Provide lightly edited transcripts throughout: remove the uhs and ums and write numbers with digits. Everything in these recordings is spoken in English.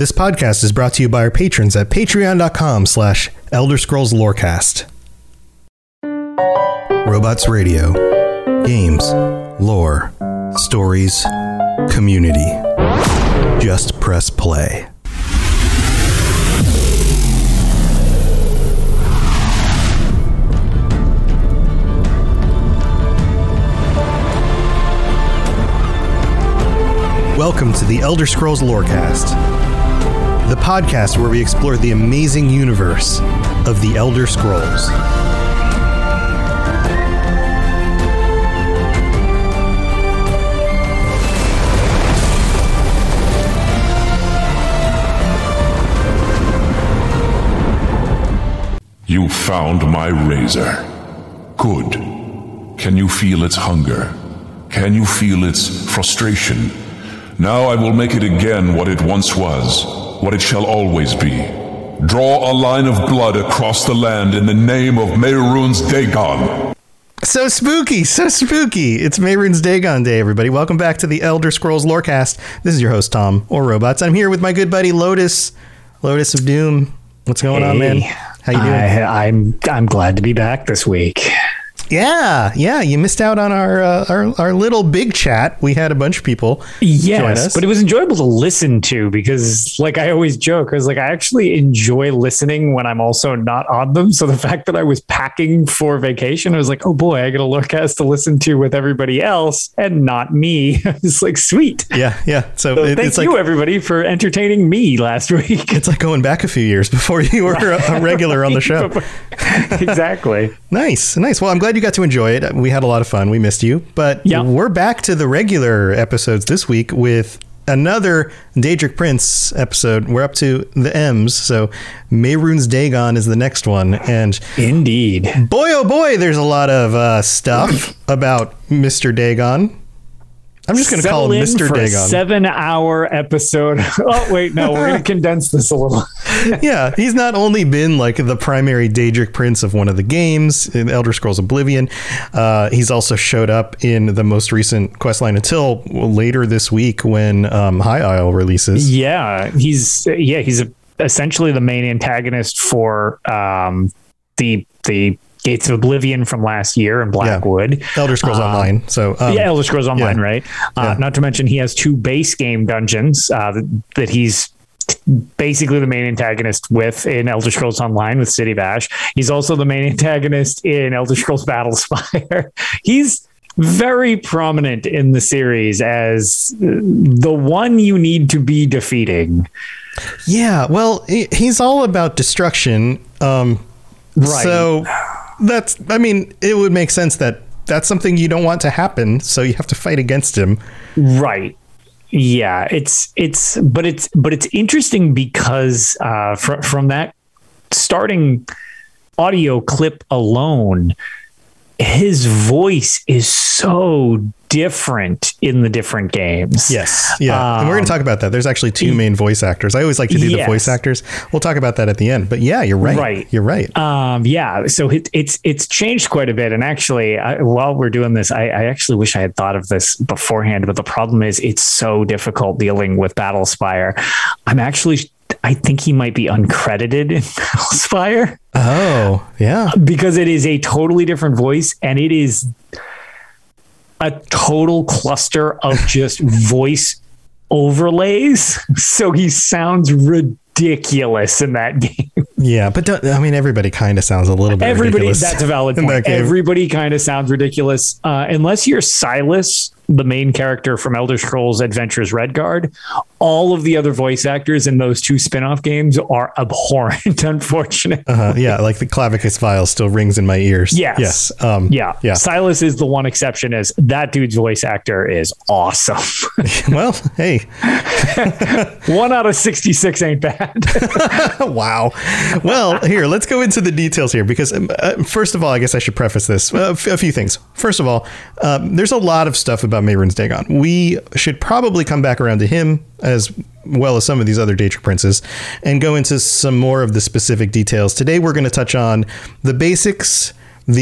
This podcast is brought to you by our patrons at patreon.com/Elder Scrolls Lorecast. Robots Radio. Games, lore, stories, community. Just press play. Welcome to the Elder Scrolls Lorecast, the podcast where we explore the amazing universe of the Elder Scrolls. You found my razor. Good. Can you feel its hunger? Can you feel its frustration? Now I will make it again what it once was, what it shall always be. Draw a line of blood across the land in the name of Mehrunes Dagon. So spooky, so spooky. It's Mehrunes Dagon Day, everybody. Welcome back to the Elder Scrolls Lorecast. This is your host, Tom, or Robots. I'm here with my good buddy, Lotus of Doom. What's going on, man? How you doing? I'm glad to be back this week. Yeah. You missed out on our little big chat. We had a bunch of people. Yes, but it was enjoyable to listen to because, like I always joke, I was like, I actually enjoy listening when I'm also not on them. So the fact that I was packing for vacation, I was like, oh boy, I get a Lorecast to listen to with everybody else and not me. It's like sweet. Yeah. So thank you everybody for entertaining me last week. It's like going back a few years before you were a regular on the show. Exactly. Nice. Well, I'm glad you got to enjoy it. We had a lot of fun. We missed you, but We're back to the regular episodes this week with another Daedric Prince episode. We're up to the M's, so Mehrunes Dagon is the next one. And indeed, boy oh boy, there's a lot of stuff about Mr. Dagon. I'm just going to call him Mr. Dagon. 7-hour episode. Oh, wait, no, we're going to condense this a little. Yeah, he's not only been like the primary Daedric Prince of one of the games in Elder Scrolls Oblivion, he's also showed up in the most recent questline until later this week when High Isle releases. Yeah, he's essentially the main antagonist for the Gates of Oblivion from last year in Blackwood. Elder Scrolls Online. So Elder Scrolls Online, right? Not to mention he has two base game dungeons that he's basically the main antagonist with in Elder Scrolls Online with City Bash. He's also the main antagonist in Elder Scrolls Battlespire. He's very prominent in the series as the one you need to be defeating. Yeah, well, he's all about destruction. Right. So... it would make sense that that's something you don't want to happen, so you have to fight against him. Right. Yeah. It's interesting because from that starting audio clip alone, his voice is so different in the different games. Yes. Yeah. And we're going to talk about that. There's actually two main voice actors. I always like to do the voice actors. We'll talk about that at the end, but yeah, you're right. You're right. Yeah. So it's changed quite a bit. And actually while we're doing this, I actually wish I had thought of this beforehand, but the problem is it's so difficult dealing with Battlespire. I think he might be uncredited in Battlespire. Oh, yeah. Because it is a totally different voice and it is a total cluster of just voice overlays. So he sounds ridiculous in that game. Yeah, but everybody kind of sounds a little bit ridiculous. That's a valid point. Everybody kind of sounds ridiculous. Unless you're Silas, the main character from Elder Scrolls Adventures Redguard, all of the other voice actors in those two spin-off games are abhorrent, unfortunately. Yeah, like the clavicus vial still rings in my ears. Yes. Yeah. Silas is the one exception, as that dude's voice actor is awesome. Well, hey. 1 out of 66 ain't bad. Wow. Well, here, let's go into the details here because first of all, I guess I should preface this. A few things. First of all, there's a lot of stuff about Mehrunes Dagon. We should probably come back around to him as well as some of these other Daedric Princes and go into some more of the specific details. Today, we're going to touch on the basics, who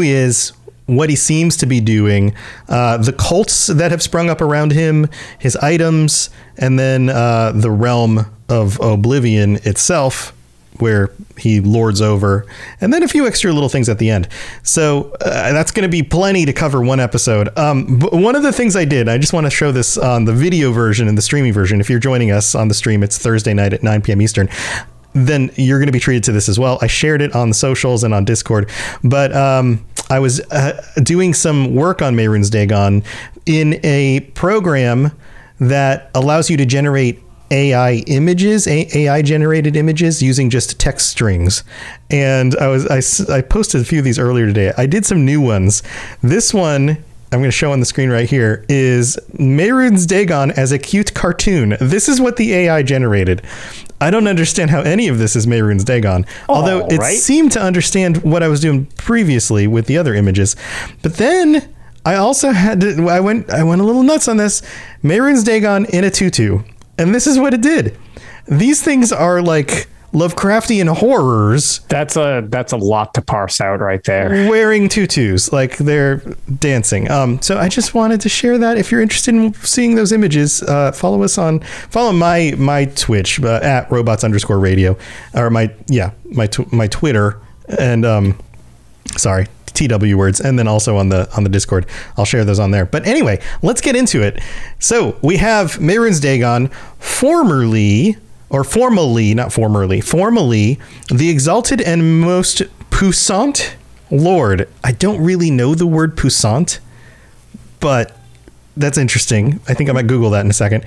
he is, what he seems to be doing, the cults that have sprung up around him, his items, and then the realm of Oblivion itself, where he lords over, and then a few extra little things at the end. So that's going to be plenty to cover one episode. But one of the things I did, I just want to show this on the video version and the streaming version. If you're joining us on the stream, it's Thursday night at 9 p.m. Eastern. Then you're going to be treated to this as well. I shared it on the socials and on Discord, but I was doing some work on Mehrunes Dagon in a program that allows you to generate AI images, AI generated images using just text strings. And I posted a few of these earlier today. I did some new ones. This one I'm going to show on the screen right here is Mehrunes Dagon as a cute cartoon. This is what the AI generated. I don't understand how any of this is Mehrunes Dagon, although it seemed to understand what I was doing previously with the other images. But then I also had to, I went a little nuts on this. Mehrunes Dagon in a tutu. And this is what it did. These things are like Lovecraftian horrors. That's a lot to parse out right there. Wearing tutus, like they're dancing. So I just wanted to share that. If you're interested in seeing those images, follow us on, follow my Twitch at robots_radio, or my Twitter, and TW words, and then also on the Discord. I'll share those on there. But anyway, let's get into it. So we have Mehrunes Dagon, formerly the exalted and most puissant lord. I don't really know the word puissant, but that's interesting. I think I might Google that in a second.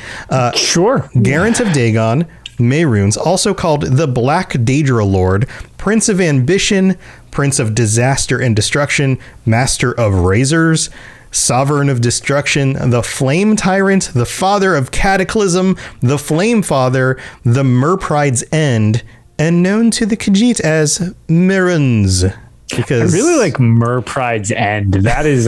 Sure. Garant of Dagon, Mehrunes, also called the Black Daedra Lord, Prince of Ambition, Prince of Disaster and Destruction, Master of Razors, Sovereign of Destruction, the Flame Tyrant, the Father of Cataclysm, the Flame Father, the Murpride's End, and known to the Khajiit as Mehrunes. Because I really like Murpride's End. That is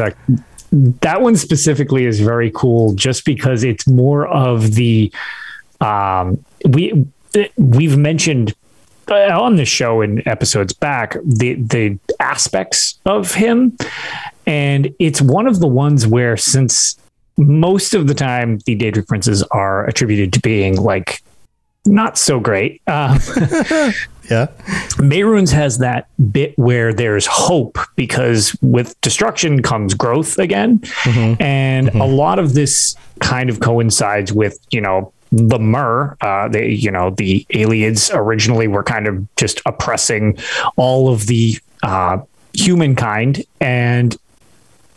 that one specifically is very cool, just because it's more of the we've mentioned on the show in episodes back, the aspects of him. And it's one of the ones where, since most of the time the Daedric Princes are attributed to being like not so great. Yeah. Mehrunes has that bit where there's hope, because with destruction comes growth again. Mm-hmm. And a lot of this kind of coincides with, the Myr, the aliens originally were kind of just oppressing all of the humankind, and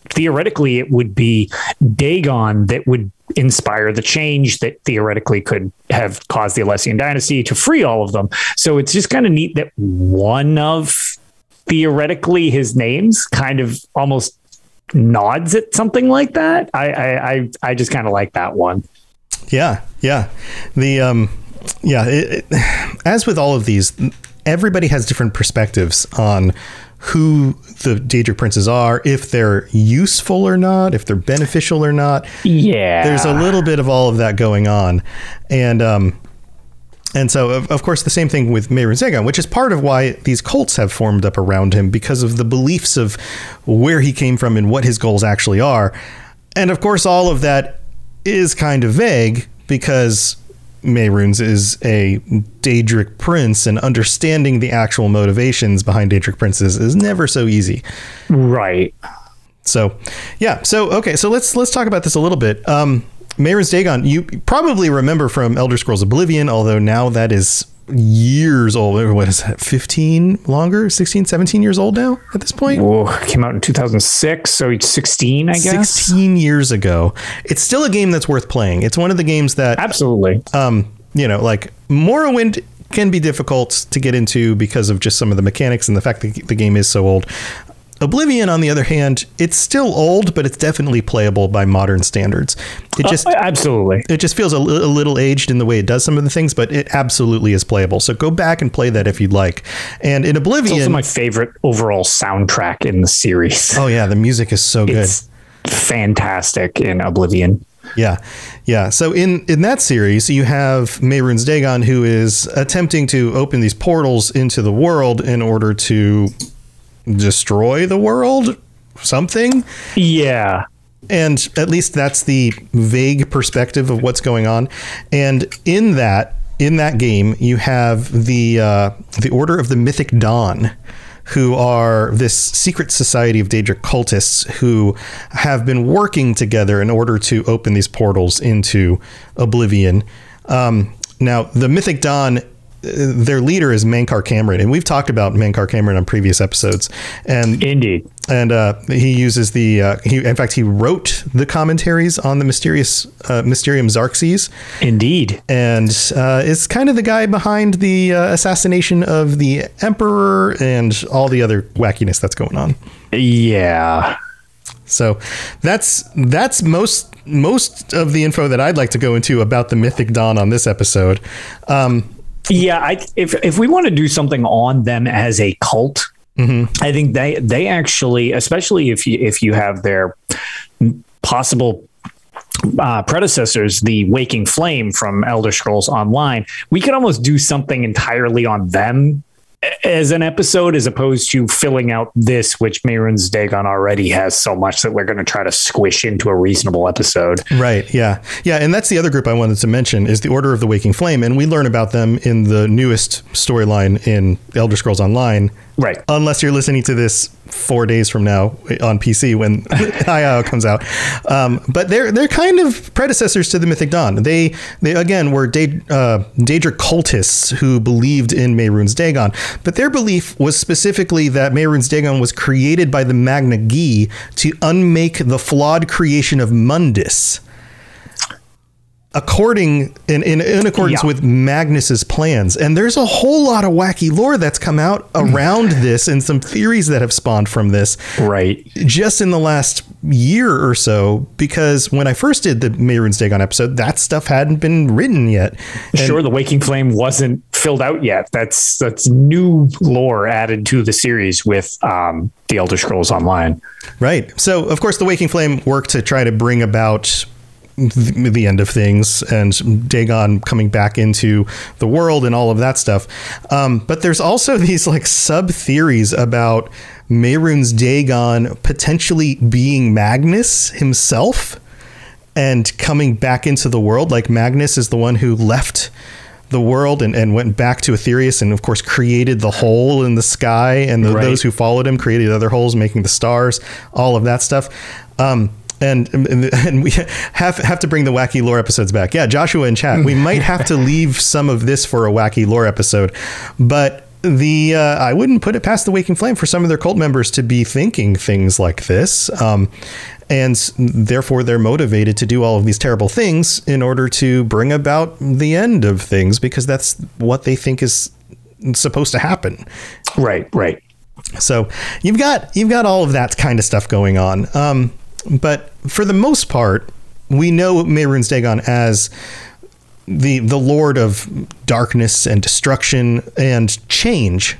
theoretically it would be Dagon that would inspire the change that theoretically could have caused the Alessian dynasty to free all of them. So it's just kind of neat that one of theoretically his names kind of almost nods at something like that. I just kind of like that one. Yeah. As with all of these, everybody has different perspectives on who the Daedric Princes are, if they're useful or not, if they're beneficial or not. Yeah. There's a little bit of all of that going on. And so, of course, the same thing with Mehrunes Dagon, which is part of why these cults have formed up around him, because of the beliefs of where he came from and what his goals actually are. And, of course, all of that is kind of vague, because Mehrunes is a Daedric Prince, and understanding the actual motivations behind Daedric Princes is never so easy. Right. So, yeah. So, okay. So let's talk about this a little bit. Mehrunes Dagon, you probably remember from Elder Scrolls Oblivion, although now that is years old. What is that? 15 longer? 16, 17 years old now at this point? Whoa, came out in 2006, so it's 16, I guess. 16 years ago. It's still a game that's worth playing. It's one of the games that... Absolutely. Like Morrowind can be difficult to get into because of just some of the mechanics and the fact that the game is so old. Oblivion, on the other hand, it's still old, but it's definitely playable by modern standards. It just absolutely. It just feels a little aged in the way it does some of the things, but it absolutely is playable. So go back and play that if you'd like. And in Oblivion, it's also my favorite overall soundtrack in the series. Oh yeah, the music is so good. It's fantastic in Oblivion. Yeah. So in that series, you have Mehrunes Dagon, who is attempting to open these portals into the world in order to destroy the world something. Yeah. And at least that's the vague perspective of what's going on. And in that game, you have the Order of the Mythic Dawn, who are this secret society of Daedric cultists who have been working together in order to open these portals into Oblivion. Now, the Mythic Dawn, their leader is Mankar Camoran, and we've talked about Mankar Camoran on previous episodes. And indeed, and he uses the he wrote the commentaries on the mysterious Mysterium Xarxes. Indeed, and is kind of the guy behind the assassination of the Emperor and all the other wackiness that's going on. Yeah. So that's most of the info that I'd like to go into about the Mythic Dawn on this episode. Yeah, if we want to do something on them as a cult, mm-hmm. I think they actually, especially if you have their possible predecessors, the Waking Flame from Elder Scrolls Online, we could almost do something entirely on them as an episode, as opposed to filling out this, which Mehrunes Dagon already has so much that we're going to try to squish into a reasonable episode. Right. Yeah. Yeah. And that's the other group I wanted to mention is the Order of the Waking Flame. And we learn about them in the newest storyline in Elder Scrolls Online. Right. Unless you're listening to this 4 days from now on PC when High Isle comes out. But they're kind of predecessors to the Mythic Dawn. They again, were Daedric cultists who believed in Mehrunes Dagon. But their belief was specifically that Mehrunes Dagon was created by the Magna Ge to unmake the flawed creation of Mundus. In accordance with Magnus's plans. And there's a whole lot of wacky lore that's come out around this and some theories that have spawned from this. Right. Just in the last year or so, because when I first did the Mehrunes Dagon episode, that stuff hadn't been written yet. And sure, the Waking Flame wasn't filled out yet. That's new lore added to the series with the Elder Scrolls Online. Right. So, of course, the Waking Flame worked to try to bring about the end of things and Dagon coming back into the world and all of that stuff. But there's also these like sub theories about Mehrunes Dagon potentially being Magnus himself and coming back into the world. Like Magnus is the one who left the world and went back to Aetherius and of course created the hole in the sky and those who followed him created other holes, making the stars, all of that stuff. And we have to bring the wacky lore episodes back. Yeah, Joshua in chat, we might have to leave some of this for a wacky lore episode. But the I wouldn't put it past the Waking Flame for some of their cult members to be thinking things like this. And therefore, they're motivated to do all of these terrible things in order to bring about the end of things, because that's what they think is supposed to happen. Right, right. So you've got all of that kind of stuff going on. But for the most part, we know Mehrunes Dagon as the Lord of Darkness and Destruction and Change,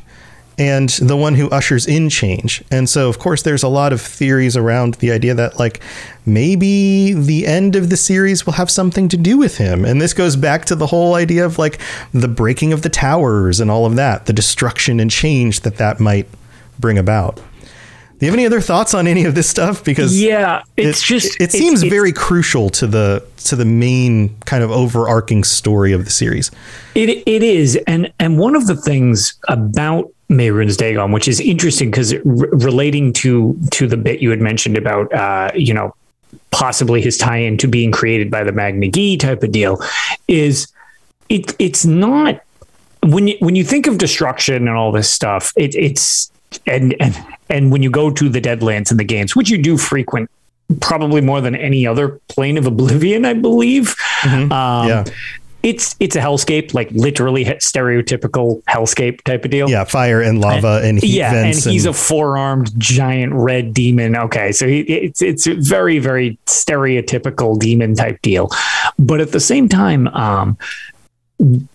and the one who ushers in change. And so, of course, there's a lot of theories around the idea that, like, maybe the end of the series will have something to do with him. And this goes back to the whole idea of, like, the breaking of the towers and all of that, the destruction and change that might bring about. Do you have any other thoughts on any of this stuff? Because yeah, it seems very crucial to the main kind of overarching story of the series. It is. And one of the things about Mehrunes Dagon, which is interesting because relating to the bit you had mentioned about, possibly his tie in to being created by the Magna Ge type of deal, is it's not when you think of destruction and all this stuff, it's. And when you go to the Deadlands in the games, which you do frequent probably more than any other plane of Oblivion, I believe. Mm-hmm. It's a hellscape, like literally stereotypical hellscape type of deal. Yeah, fire and lava and heat vents. And he's a four-armed giant red demon. Okay, so it's a very, very stereotypical demon type deal. But at the same time,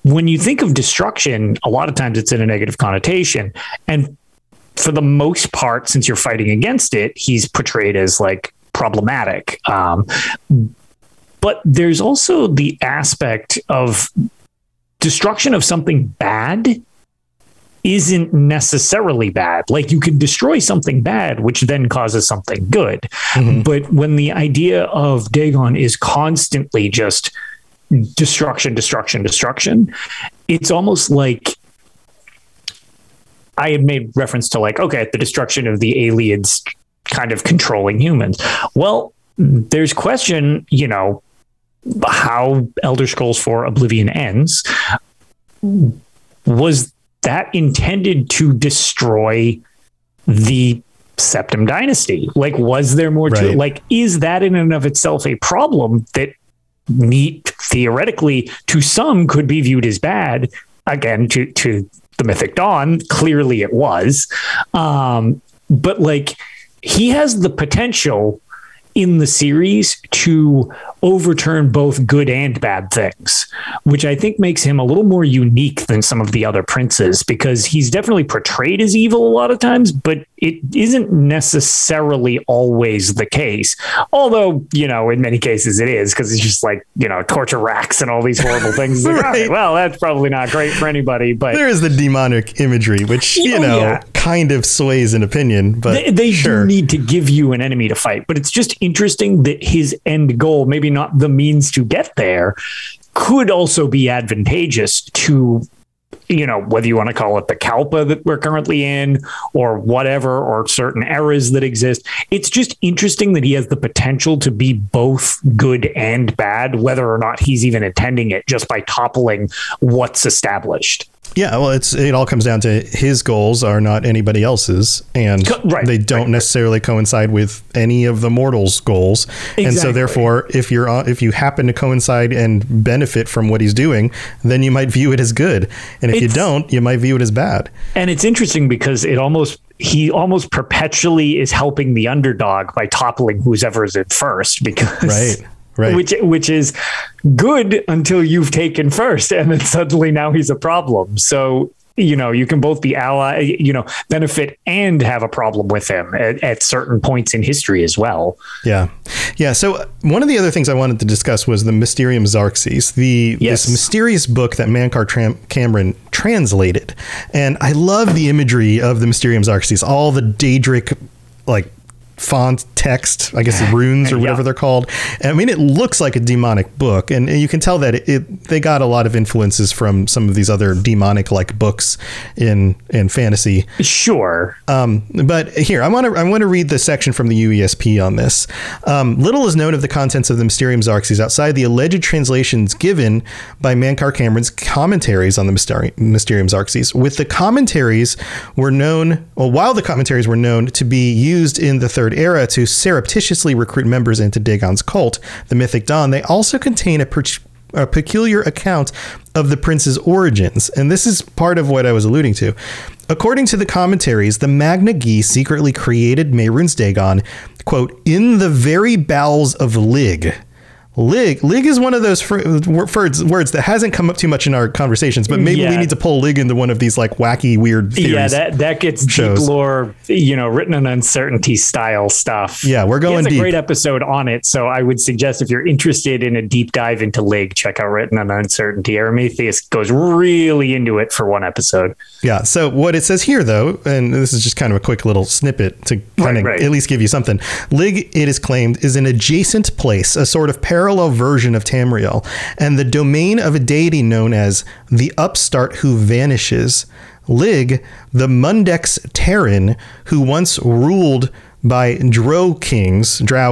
when you think of destruction, a lot of times it's in a negative connotation. And for the most part, since you're fighting against it, he's portrayed as like problematic. But there's also the aspect of destruction of something bad isn't necessarily bad. Like, you can destroy something bad, which then causes something good. Mm-hmm. But when the idea of Dagon is constantly just destruction, it's almost like, I had made reference to, like, okay, the destruction of the aliens kind of controlling humans. Well, there's question, you know, how Elder Scrolls IV Oblivion ends. Was that intended to destroy the Septim Dynasty? Like, was there more to it? Like, is that in and of itself a problem that neat theoretically to some could be viewed as bad? Again, to the Mythic Dawn, clearly it was. But like, he has the potential in the series to overturn both good and bad things, which I think makes him a little more unique than some of the other princes, because he's definitely portrayed as evil a lot of times, but it isn't necessarily always the case. Although, you know, in many cases it is, because it's just like, you know, torture racks and all these horrible things. Like, right. Well, that's probably not great for anybody, but there is the demonic imagery, which, you know, kind of sways an opinion, but they do need to give you an enemy to fight. But it's just interesting that his end goal, maybe not the means to get there, could also be advantageous to, you know, whether you want to call it the Kalpa that we're currently in or whatever, or certain eras that exist. It's just interesting that he has the potential to be both good and bad, whether or not he's even intending it, just by toppling what's established. Yeah, well, it all comes down to his goals are not anybody else's, and they don't necessarily coincide with any of the mortals' goals. Exactly. And so, therefore, if you happen to coincide and benefit from what he's doing, then you might view it as good, and if you don't, you might view it as bad. And it's interesting because he almost perpetually is helping the underdog by toppling whoever is at first, because Right. Which is good until you've taken first, and then suddenly now he's a problem. So, you know, you can both be ally, you know, benefit and have a problem with him at certain points in history as well. Yeah. Yeah. So one of the other things I wanted to discuss was the Mysterium Xarxes, this mysterious book that Mankar Camoran translated. And I love the imagery of the Mysterium Xarxes, all the Daedric, like, font text, I guess runes or whatever they're called. I mean, it looks like a demonic book, and you can tell that they got a lot of influences from some of these other demonic like books in fantasy. Sure. But here, I want to read the section from the UESP on this. Little is known of the contents of the Mysterium Xarxes outside the alleged translations given by Mankar Camoran's commentaries on the Mysterium Xarxes. While the commentaries were known to be used in the Third Era to surreptitiously recruit members into Dagon's cult, the Mythic Dawn, they also contain a peculiar account of the prince's origins. And this is part of what I was alluding to. According to the commentaries, the Magna Ge secretly created Mehrunes Dagon, quote, in the very bowels of Lig. Lig is one of those words that hasn't come up too much in our conversations, but maybe we need to pull Lig into one of these like wacky, weird theories. Yeah, that gets deep lore, you know, written in uncertainty style stuff. Yeah, we're going deep. It's a great episode on it, so I would suggest if you're interested in a deep dive into Lig, check out Written on Uncertainty. Eremetheus goes really into it for one episode. Yeah, so what it says here, though, and this is just kind of a quick little snippet to kind of at least give you something. Lig, it is claimed, is an adjacent place, a sort of parallel version of Tamriel, and the domain of a deity known as the upstart who vanishes. Lig, the Mundex Terran, who once ruled by drow kings. I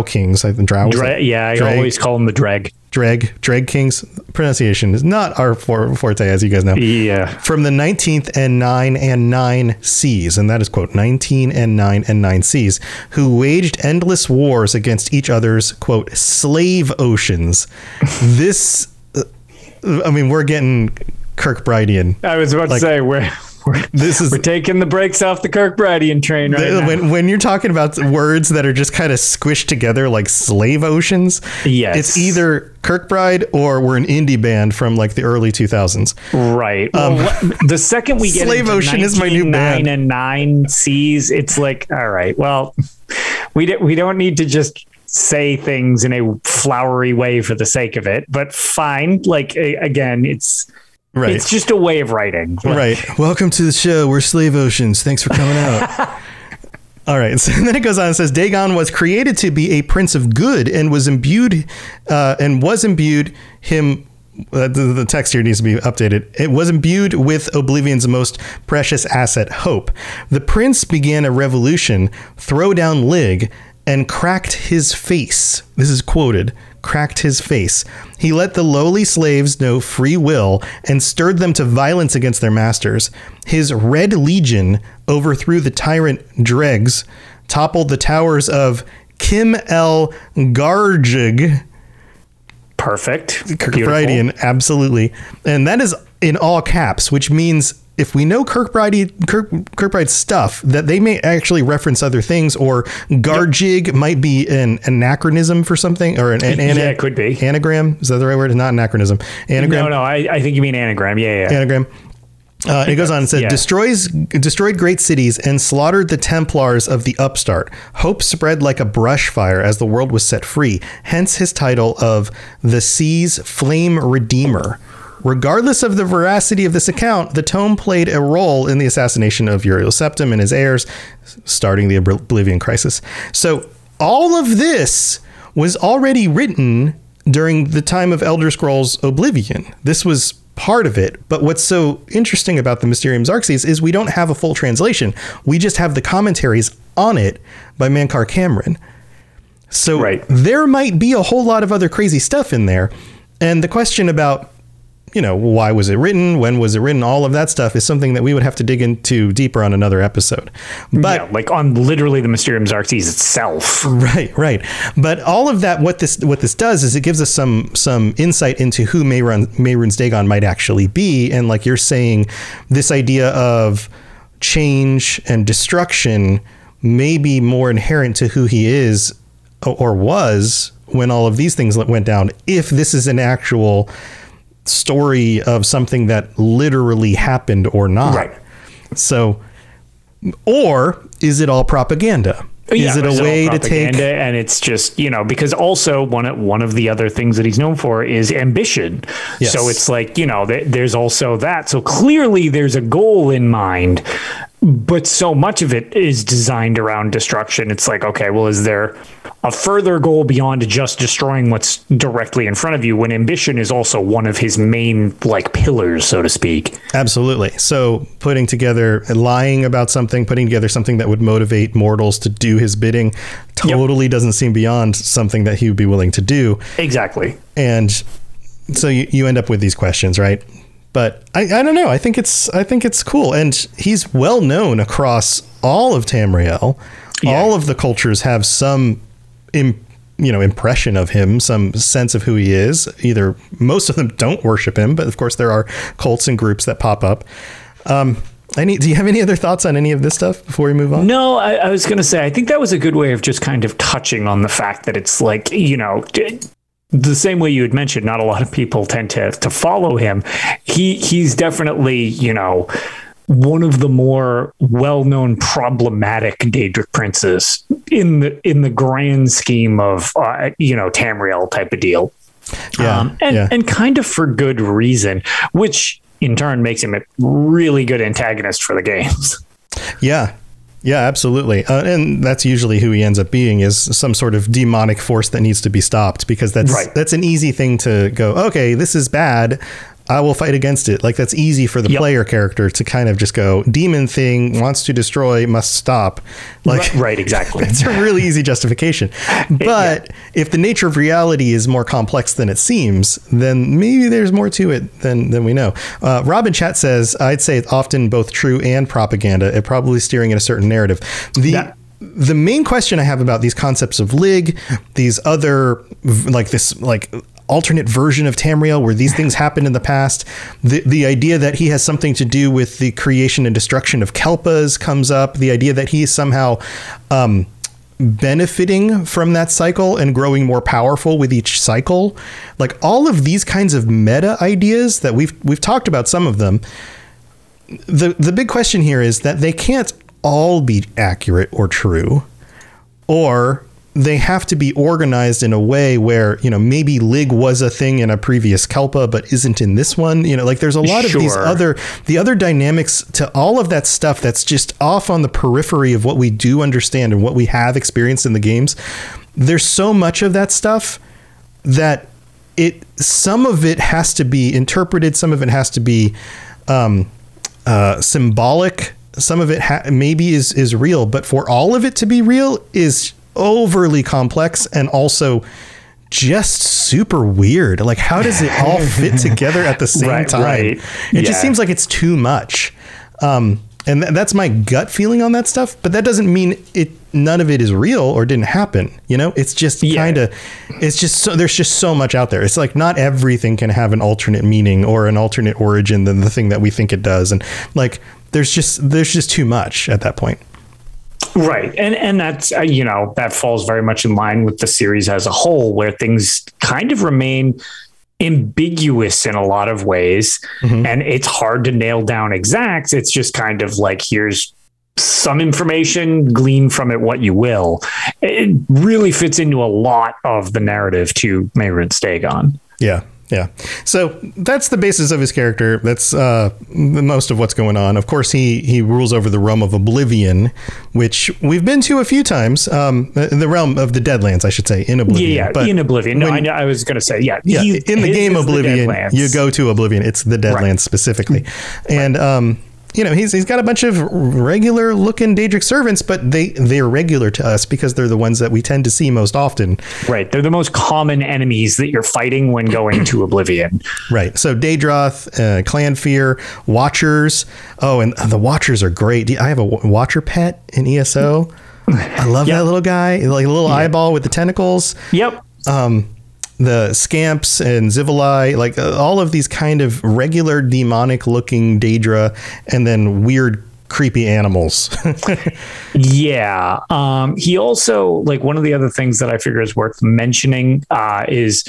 always call them the dreg kings. Pronunciation is not our forte, as you guys know. Yeah. From the 19th and 9 and 9 seas, and that is quote 19 and 9 and 9 seas, who waged endless wars against each other's quote slave oceans. This, I mean, we're getting Kirkbridean. I was about to say we're taking the brakes off the Kirkbridean train right now. When you're talking about words that are just kind of squished together like slave oceans, it's either Kirkbride or we're an indie band from like the early 2000s. Right. The second we get slave into ocean is my new band. 9 and 9 seas, it's like, all right, well, we don't need to just say things in a flowery way for the sake of it, but fine. Like, again, it's Right. It's just a way of writing. Right. Welcome to the show. We're Slave Oceans. Thanks for coming out. All right. So, and then it goes on and says, Dagon was created to be a prince of good and was imbued him. The text here needs to be updated. It was imbued with Oblivion's most precious asset, hope. The prince began a revolution, throw down Lig, and cracked his face. This is quoted. Cracked his face. He let the lowly slaves know free will and stirred them to violence against their masters. His Red Legion overthrew the tyrant Dregs, toppled the towers of Kim El Garjig. Perfect. Kirkbridean, absolutely. And that is in all caps, which means if we know Kirkbride stuff, that they may actually reference other things, or Garjig might be an anachronism for something, or it could be. Anagram? Is that the right word? Not anachronism. Anagram? No, I think you mean anagram. Yeah. Anagram. It goes on and said, destroyed great cities and slaughtered the Templars of the upstart. Hope spread like a brush fire as the world was set free. Hence his title of the Sea's Flame Redeemer. Regardless of the veracity of this account, the tome played a role in the assassination of Uriel Septim and his heirs, starting the Oblivion Crisis. So all of this was already written during the time of Elder Scrolls Oblivion. This was part of it. But what's so interesting about the Mysterium Xarxes is we don't have a full translation. We just have the commentaries on it by Mankar Camoran. So there might be a whole lot of other crazy stuff in there. And the question about, you know, why was it written? When was it written? All of that stuff is something that we would have to dig into deeper on another episode. But like on literally the Mysterium Xarxes itself. Right. But all of that, what this does is it gives us some insight into who Mehrunes Dagon might actually be. And like you're saying, this idea of change and destruction may be more inherent to who he is or was when all of these things went down. If this is an actual story of something that literally happened or not. Right. So, or is it all propaganda? Is it a way to take? And it's just, you know, because also one of the other things that he's known for is ambition. Yes. So it's like, you know, there's also that. So clearly there's a goal in mind, but so much of it is designed around destruction. It's like, okay, well, is there a further goal beyond just destroying what's directly in front of you, when ambition is also one of his main like pillars, so to speak? Absolutely. So putting together, lying about something, putting together something that would motivate mortals to do his bidding totally doesn't seem beyond something that he would be willing to do. Exactly. And so you end up with these questions, right? But I don't know. I think it's cool. And he's well known across all of Tamriel. Yeah. All of the cultures have some impression of him, some sense of who he is. Either most of them don't worship him, but of course there are cults and groups that pop up. Do you have any other thoughts on any of this stuff before we move on? No, I was going to say, I think that was a good way of just kind of touching on the fact that it's like, you know, the same way you had mentioned, not a lot of people tend to follow him. He's definitely, you know, one of the more well-known problematic Daedric princes in the grand scheme of Tamriel type of deal, and kind of for good reason, which in turn makes him a really good antagonist for the games. Yeah, absolutely. And that's usually who he ends up being, is some sort of demonic force that needs to be stopped, because that's an easy thing to go, okay, this is bad, I will fight against it. Like, that's easy for the player character to kind of just go, demon thing wants to destroy, must stop. Like, right, exactly. It's a really easy justification. But if the nature of reality is more complex than it seems, then maybe there's more to it than we know. Rob in chat says, I'd say it's often both true and propaganda. It probably steering in a certain narrative. The main question I have about these concepts of Lig, these other, like alternate version of Tamriel where these things happened in the past, the idea that he has something to do with the creation and destruction of Kelpas comes up, the idea that he is somehow benefiting from that cycle and growing more powerful with each cycle, like all of these kinds of meta ideas that we've talked about, some of them. The big question here is that they can't all be accurate or true, or they have to be organized in a way where, you know, maybe Lig was a thing in a previous Kelpa, but isn't in this one. You know, like there's a lot of these other dynamics to all of that stuff that's just off on the periphery of what we do understand and what we have experienced in the games. There's so much of that stuff that some of it has to be interpreted. Some of it has to be symbolic. Some of it maybe is real, but for all of it to be real is overly complex and also just super weird. Like, how does it all fit together at the same time? Right. It just seems like it's too much. And that's my gut feeling on that stuff, but that doesn't mean none of it is real or didn't happen. You know, it's just there's just so much out there. It's like not everything can have an alternate meaning or an alternate origin than the thing that we think it does. And like, there's just too much at that point. Right. And that's, you know, that falls very much in line with the series as a whole, where things kind of remain ambiguous in a lot of ways. Mm-hmm. And it's hard to nail down exact. It's just kind of like, here's some information, glean from it what you will. It really fits into a lot of the narrative to Mehrunes Dagon. Yeah. Yeah. So that's the basis of his character. That's the most of what's going on. Of course, he rules over the realm of Oblivion, which we've been to a few times. The realm of the Deadlands, I should say, in Oblivion. Yeah, but in Oblivion. No, I was going to say, in the game Oblivion, you go to Oblivion. It's the Deadlands specifically. And, you know, he's got a bunch of regular looking Daedric servants, but they're regular to us because they're the ones that we tend to see most often. Right. They're the most common enemies that you're fighting when going to Oblivion. Right. So Daedroth, Clan Fear, Watchers. Oh, and the Watchers are great. I have a Watcher pet in ESO. I love that little guy, like a little eyeball with the tentacles. Yep. The Scamps and Zivilai, like all of these kind of regular demonic looking Daedra, and then weird, creepy animals. He also, like, one of the other things that I figure is worth mentioning is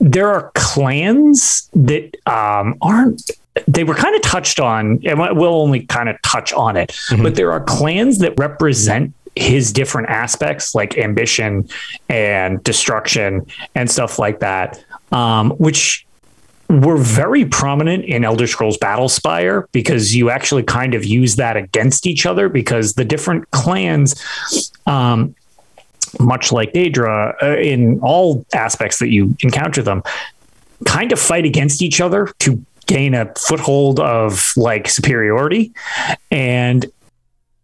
there are clans that aren't, they were kind of touched on, and we'll only kind of touch on it, but there are clans that represent his different aspects, like ambition and destruction and stuff like that, which were very prominent in Elder Scrolls Battlespire, because you actually kind of use that against each other, because the different clans, much like Daedra, in all aspects that you encounter them, kind of fight against each other to gain a foothold of like superiority. And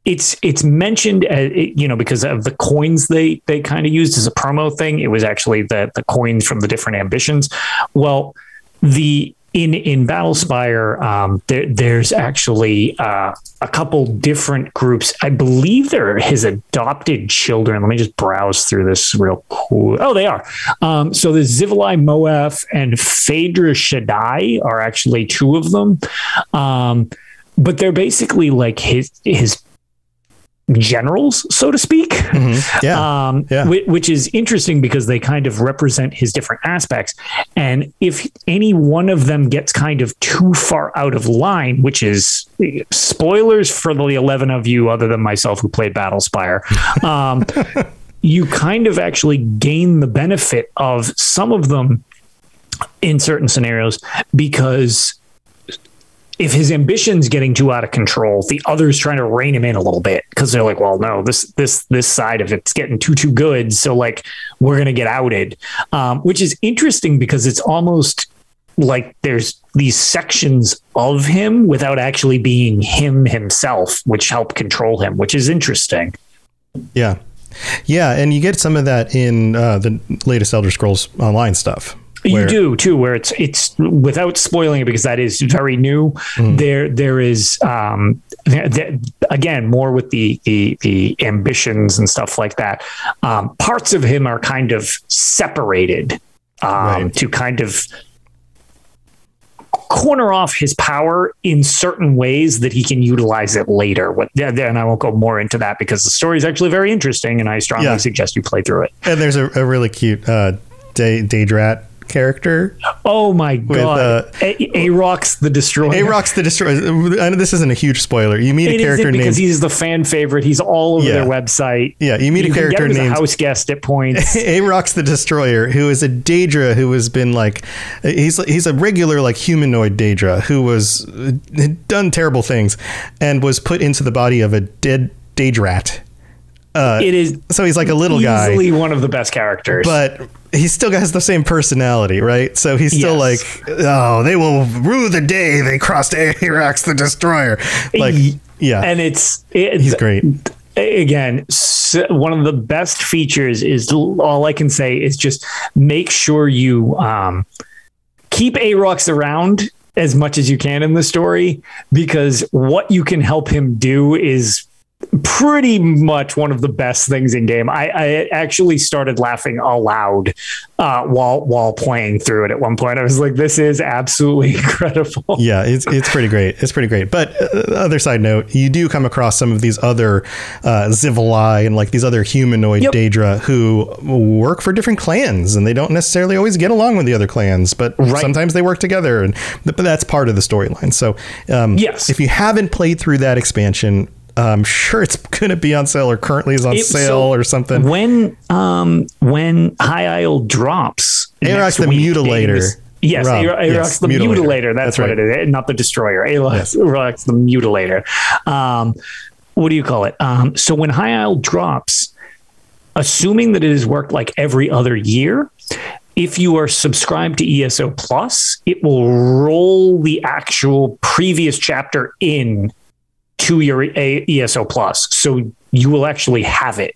it's mentioned, you know, because of the coins they kind of used as a promo thing. It was actually the coins from the different ambitions. Well, in Battlespire, there's actually a couple different groups. I believe they're his adopted children. Let me just browse through this real cool. Oh, they are. So the Zivilai Moef and Phaedra Shaddai are actually two of them. But they're basically like his generals, so to speak. Which is interesting because they kind of represent his different aspects, and if any one of them gets kind of too far out of line, which is spoilers for the 11 of you other than myself who played Battlespire, you kind of actually gain the benefit of some of them in certain scenarios, because if his ambition's getting too out of control, the other's trying to rein him in a little bit, because they're like, well, no, this side of it's getting too good. So like, we're going to get outed, which is interesting because it's almost like there's these sections of him without actually being him himself, which help control him, which is interesting. Yeah. Yeah. And you get some of that in the latest Elder Scrolls Online stuff. You do too, where it's without spoiling it, because that is very new. There is again, more with the ambitions and stuff like that. Parts of him are kind of separated to kind of corner off his power in certain ways that he can utilize it later. And I won't go more into that because the story is actually very interesting, and I strongly suggest you play through it. And there's a really cute Daedrat character. Oh my god! Aerox the Destroyer. Aerox the Destroyer. I know this isn't a huge spoiler. You meet a character named, because he's the fan favorite. He's all over their website. Yeah, you meet a character named house guest at points. Aerox the Destroyer, who is a Daedra who has been like, he's a regular like humanoid Daedra who was had done terrible things and was put into the body of a dead Daedrat. It is so he's like a little guy. Easily one of the best characters, but he still has the same personality, right? So he's still like, oh, they will rue the day they crossed Aerox the Destroyer. Like, yeah, and he's great. Again, so one of the best features is, all I can say is just make sure you keep Aerox around as much as you can in the story, because what you can help him do is pretty much one of the best things in game. I actually started laughing aloud while playing through it at one point. I was like, this is absolutely incredible. Yeah, it's pretty great. It's pretty great. But other side note, you do come across some of these other Zivali and like these other humanoid Daedra who work for different clans, and they don't necessarily always get along with the other clans, but sometimes they work together, and but that's part of the storyline. So yes, if you haven't played through that expansion, I'm sure it's going to be on sale, or currently is on sale or something. When High Isle drops, Aerox the Mutilator. Yes, Aerox the Mutilator. That's what it is. Not the Destroyer. Aerox the Mutilator. What do you call it? So when High Isle drops, assuming that it has worked like every other year, if you are subscribed to ESO Plus, it will roll the actual previous chapter in to your ESO Plus, so you will actually have it,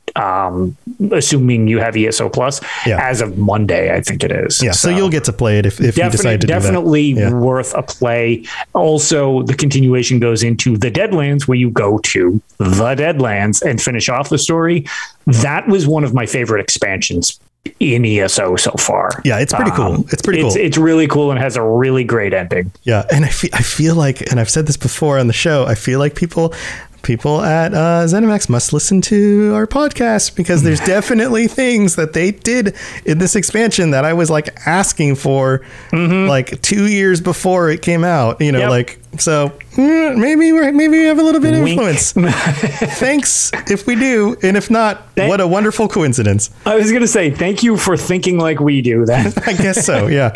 assuming you have ESO Plus, as of Monday, I think it is. Yeah, so you'll get to play it if you decide to do that. Definitely worth a play. Also, the continuation goes into the Deadlands, where you go to the Deadlands and finish off the story. That was one of my favorite expansions in ESO so far. Yeah, it's pretty cool. It's really cool and has a really great ending. Yeah, and I feel like, and I've said this before on the show, I feel like people at ZeniMax must listen to our podcast, because there's definitely things that they did in this expansion that I was like asking for like 2 years before it came out, you know, like, so maybe we have a little bit of influence. Thanks if we do, and if not, what a wonderful coincidence. I was gonna say, thank you for thinking like we do then. I guess so. Yeah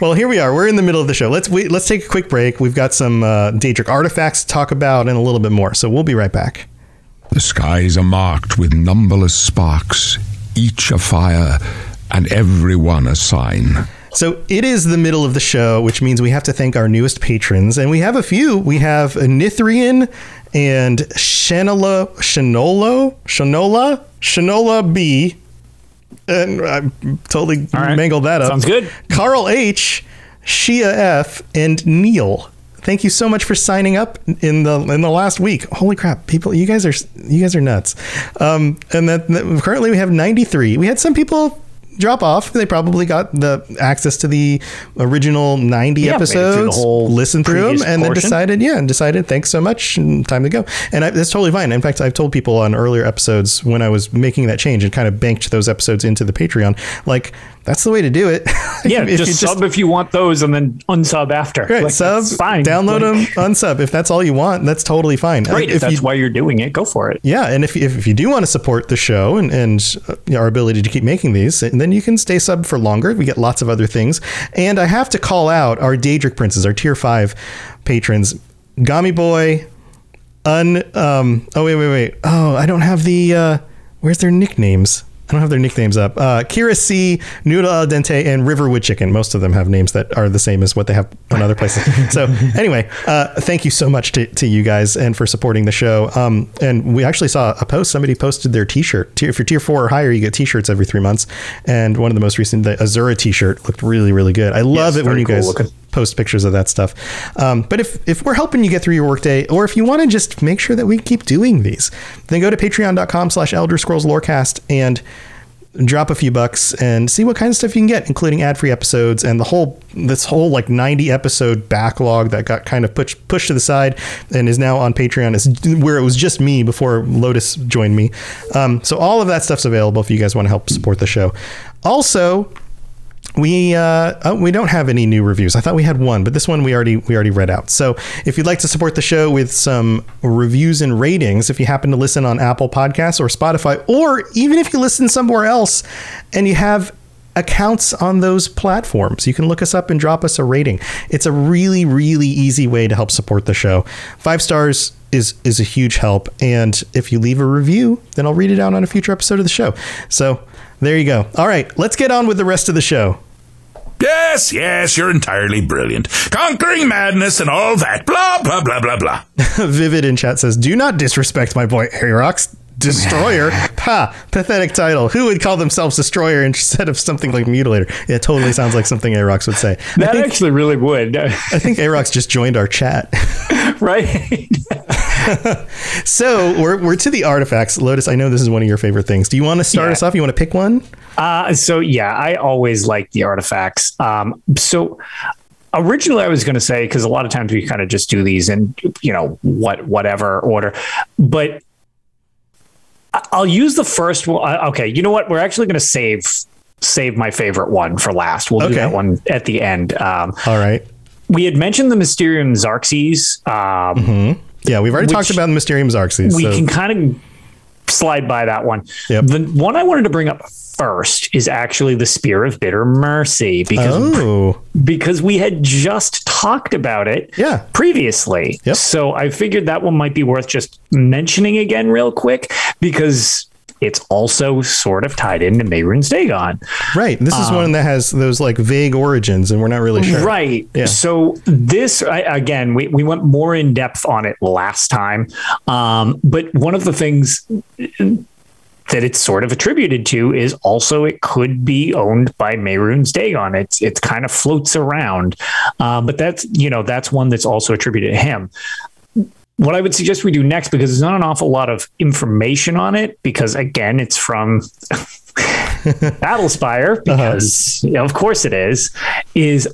Well, here we are, we're in the middle of the show. Let's take a quick break. We've got some Daedric artifacts to talk about and a little bit more, so we'll be right back. The skies are marked with numberless sparks, each a fire and every one a sign. So it is the middle of the show, which means we have to thank our newest patrons. And we have a few. We have Nithrian and Shanola B. And I totally mangled that up. Sounds good. Carl H., Shia F., and Neil. Thank you so much for signing up in the last week. Holy crap, people! You guys are nuts. And that currently we have 93. We had some people drop off. They probably got the access to the original 90 episodes, listened through them, and then decided thanks so much, and time to go. And that's totally fine. In fact, I've told people on earlier episodes when I was making that change and kind of banked those episodes into the Patreon, like, that's the way to do it. Yeah, sub if you want those, and then unsub after. Right, like, sub, fine. Download them, unsub. If that's all you want, that's totally fine. Right, if that's why you're doing it, go for it. Yeah, and if you do want to support the show and our ability to keep making these, and then you can stay sub for longer. We get lots of other things. And I have to call out our Daedric Princes, our Tier 5 patrons. Gami Boy, wait. Oh, I don't have the... where's their nicknames? I don't have their nicknames up. Kira C, Noodle Al Dente, and Riverwood Chicken. Most of them have names that are the same as what they have on other places. So anyway, thank you so much to you guys and for supporting the show. And we actually saw a post. Somebody posted their T-shirt. If you're Tier 4 or higher, you get T-shirts every 3 months. And one of the most recent, the Azura T-shirt, looked really, really good. I love it when you guys post pictures of that stuff. But if we're helping you get through your workday, or if you want to just make sure that we keep doing these, then go to patreon.com/Elder Scrolls Lorecast and drop a few bucks and see what kind of stuff you can get, including ad-free episodes and this whole like 90 episode backlog that got kind of pushed to the side and is now on Patreon, is where it was just me before Lotus joined me. So all of that stuff's available if you guys want to help support the show. Also, We don't have any new reviews. I thought we had one, but this one we already read out. So if you'd like to support the show with some reviews and ratings, if you happen to listen on Apple Podcasts or Spotify, or even if you listen somewhere else and you have accounts on those platforms, you can look us up and drop us a rating. It's a really, really easy way to help support the show. 5 stars is a huge help. And if you leave a review, then I'll read it out on a future episode of the show. So there you go. All right, let's get on with the rest of the show. Yes, you're entirely brilliant. Conquering madness and all that. Blah, blah, blah, blah, blah. Vivid in chat says, do not disrespect my boy Aerox. Destroyer? Pa, pathetic title. Who would call themselves Destroyer instead of something like Mutilator? It totally sounds like something Aerox would say. That actually really would. I think Aerox just joined our chat. Right. So we're to the artifacts. Lotus, I know this is one of your favorite things. Do you want to start us off? You want to pick one? I always like the artifacts. Originally, I was going to say, because a lot of times we kind of just do these in, whatever order, but I'll use the first one. Okay, you know what? We're actually going to save my favorite one for last. We'll do that one at the end. All right. We had mentioned the Mysterium Xarxes. Mm-hmm. Yeah, we've already talked about the Mysterium Xarxes. We can kind of slide by that one. Yep. The one I wanted to bring up first is actually the Spear of Bitter Mercy, because we had just talked about it previously. Yep. So I figured that one might be worth just mentioning again real quick, because it's also sort of tied into Mehrunes Dagon. Right. This is one that has those like vague origins and we're not really sure. Right. Yeah. So this, we went more in depth on it last time. But one of the things that it's sort of attributed to is also it could be owned by Mehrunes Dagon. It's kind of floats around. But that's one that's also attributed to him. What I would suggest we do next, because there's not an awful lot of information on it, because again, it's from Battlespire, because of course it is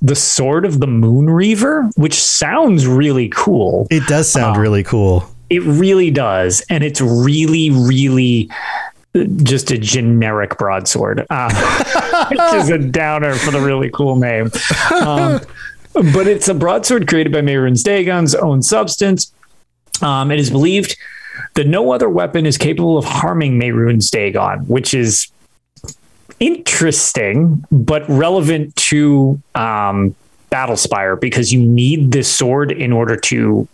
the Sword of the Moon Reaver, which sounds really cool. It does sound really cool. It really does. And it's really, really just a generic broadsword, which is a downer for the really cool name. But it's a broadsword created by Mehrunes Dagon's own substance. It is believed that no other weapon is capable of harming Mehrunes Dagon, which is interesting, but relevant to Battlespire, because you need this sword in order to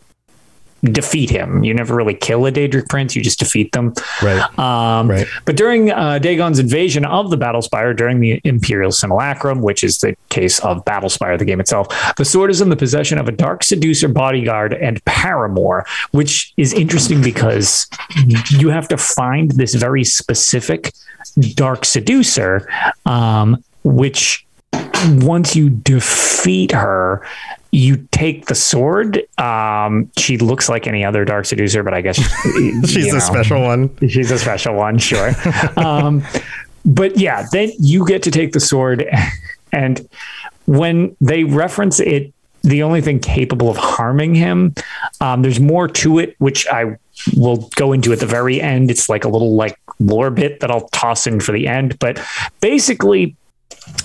defeat him. You never really kill a Daedric Prince, you just defeat them. Right. Right. But during Dagon's invasion of the Battlespire during the Imperial Simulacrum, which is the case of Battlespire, the game itself, the sword is in the possession of a Dark Seducer bodyguard and paramour, which is interesting because you have to find this very specific Dark Seducer, which once you defeat her, you take the sword. She looks like any other Dark Seducer, but I guess she's a special one. She's a special one, sure. Then you get to take the sword, and when they reference it, the only thing capable of harming him, there's more to it, which I will go into at the very end. It's like a little lore bit that I'll toss in for the end, but basically,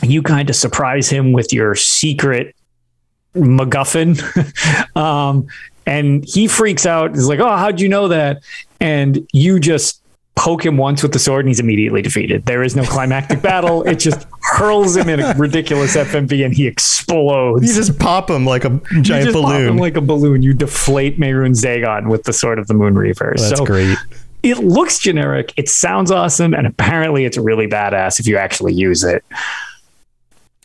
you kind of surprise him with your secret MacGuffin. And he freaks out. He's like, oh, how'd you know that? And you just poke him once with the sword and he's immediately defeated. There is no climactic battle. It just hurls him in a ridiculous FMV and he explodes. You just pop him like a giant balloon. Pop him like a balloon. You deflate Mehrunes Dagon with the Sword of the Moon Reaver. That's great. It looks generic. It sounds awesome. And apparently it's really badass if you actually use it.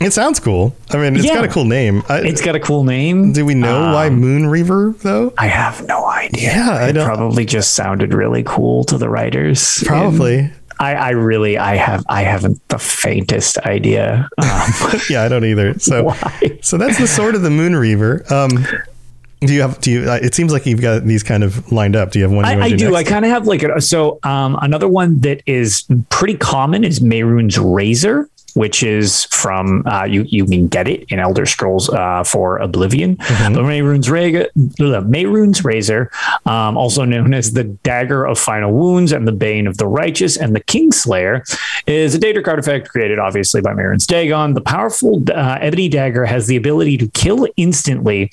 It sounds cool. I mean, it's got a cool name. It's got a cool name. Do we know why Moon Reaver, though? I have no idea. Yeah, it probably just sounded really cool to the writers. Probably. I haven't the faintest idea. Yeah, I don't either. So, why? So that's the Sword of the Moon Reaver. Do you it seems like you've got these kind of lined up. Do you have one? I do. I kind of have another one that is pretty common is Mehrunes' Razor, which is from you can get it in Elder Scrolls for Oblivion. Mm-hmm. The Mehrunes' Razor, also known as the Dagger of Final Wounds and the Bane of the Righteous and the Kingslayer, is a Daedric artifact created obviously by Mehrunes Dagon. The powerful ebony dagger has the ability to kill instantly,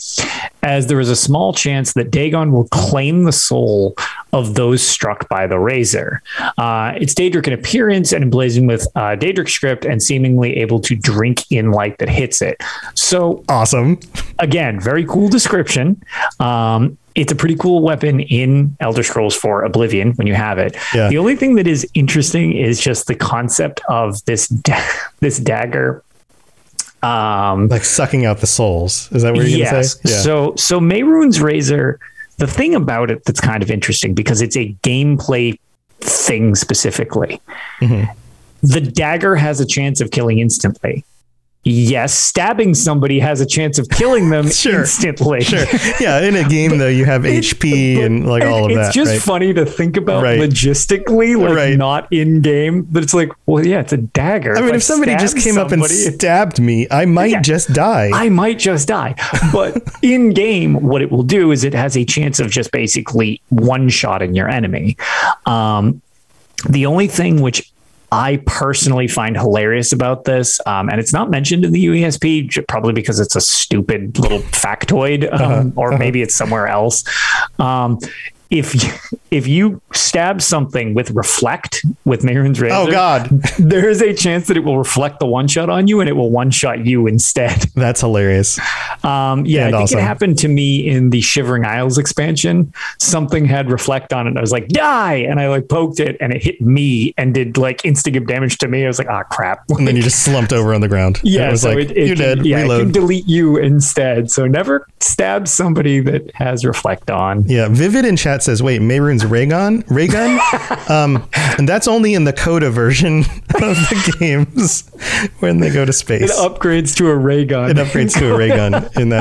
as there is a small chance that Dagon will claim the soul of those struck by the razor. It's Daedric in appearance and emblazoned with Daedric script and seemingly able to drink in light that hits it. So awesome. Again, very cool description. It's a pretty cool weapon in Elder Scrolls 4 Oblivion when you have it. Yeah. The only thing that is interesting is just the concept of this this dagger like sucking out the souls. Is that what you're going to say? Yeah. So Mehrunes' Razor, the thing about it that's kind of interesting because it's a gameplay thing specifically. Mm-hmm. The dagger has a chance of killing instantly. Yes, stabbing somebody has a chance of killing them instantly. Sure. Yeah, in a game, though, you have HP and like all of that. It's just funny to think about logistically, like not in game, but it's like, well, yeah, it's a dagger. I mean, if somebody just came up and stabbed me, I might just die. But in game, what it will do is it has a chance of just basically one-shotting your enemy. The only thing which I personally find hilarious about this, and it's not mentioned in the UESP, probably because it's a stupid little factoid, or maybe it's somewhere else. If you stab something with reflect with Mehrunes' Razor, there is a chance that it will reflect the one shot on you, and it will one shot you instead. That's hilarious. I think it happened to me in the Shivering Isles expansion. Something had reflect on it, and I was like, die, and I like poked it, and it hit me and did like instigative damage to me. I was like, ah, crap. And then you just slumped over on the ground. Yeah, it was so like you're dead. Yeah, reload. It can delete you instead. So never stab somebody that has reflect on. Yeah, Vivid in chat says, wait, Mehrunes' Raygun? And that's only in the Coda version of the games when they go to space. It upgrades to a ray gun in that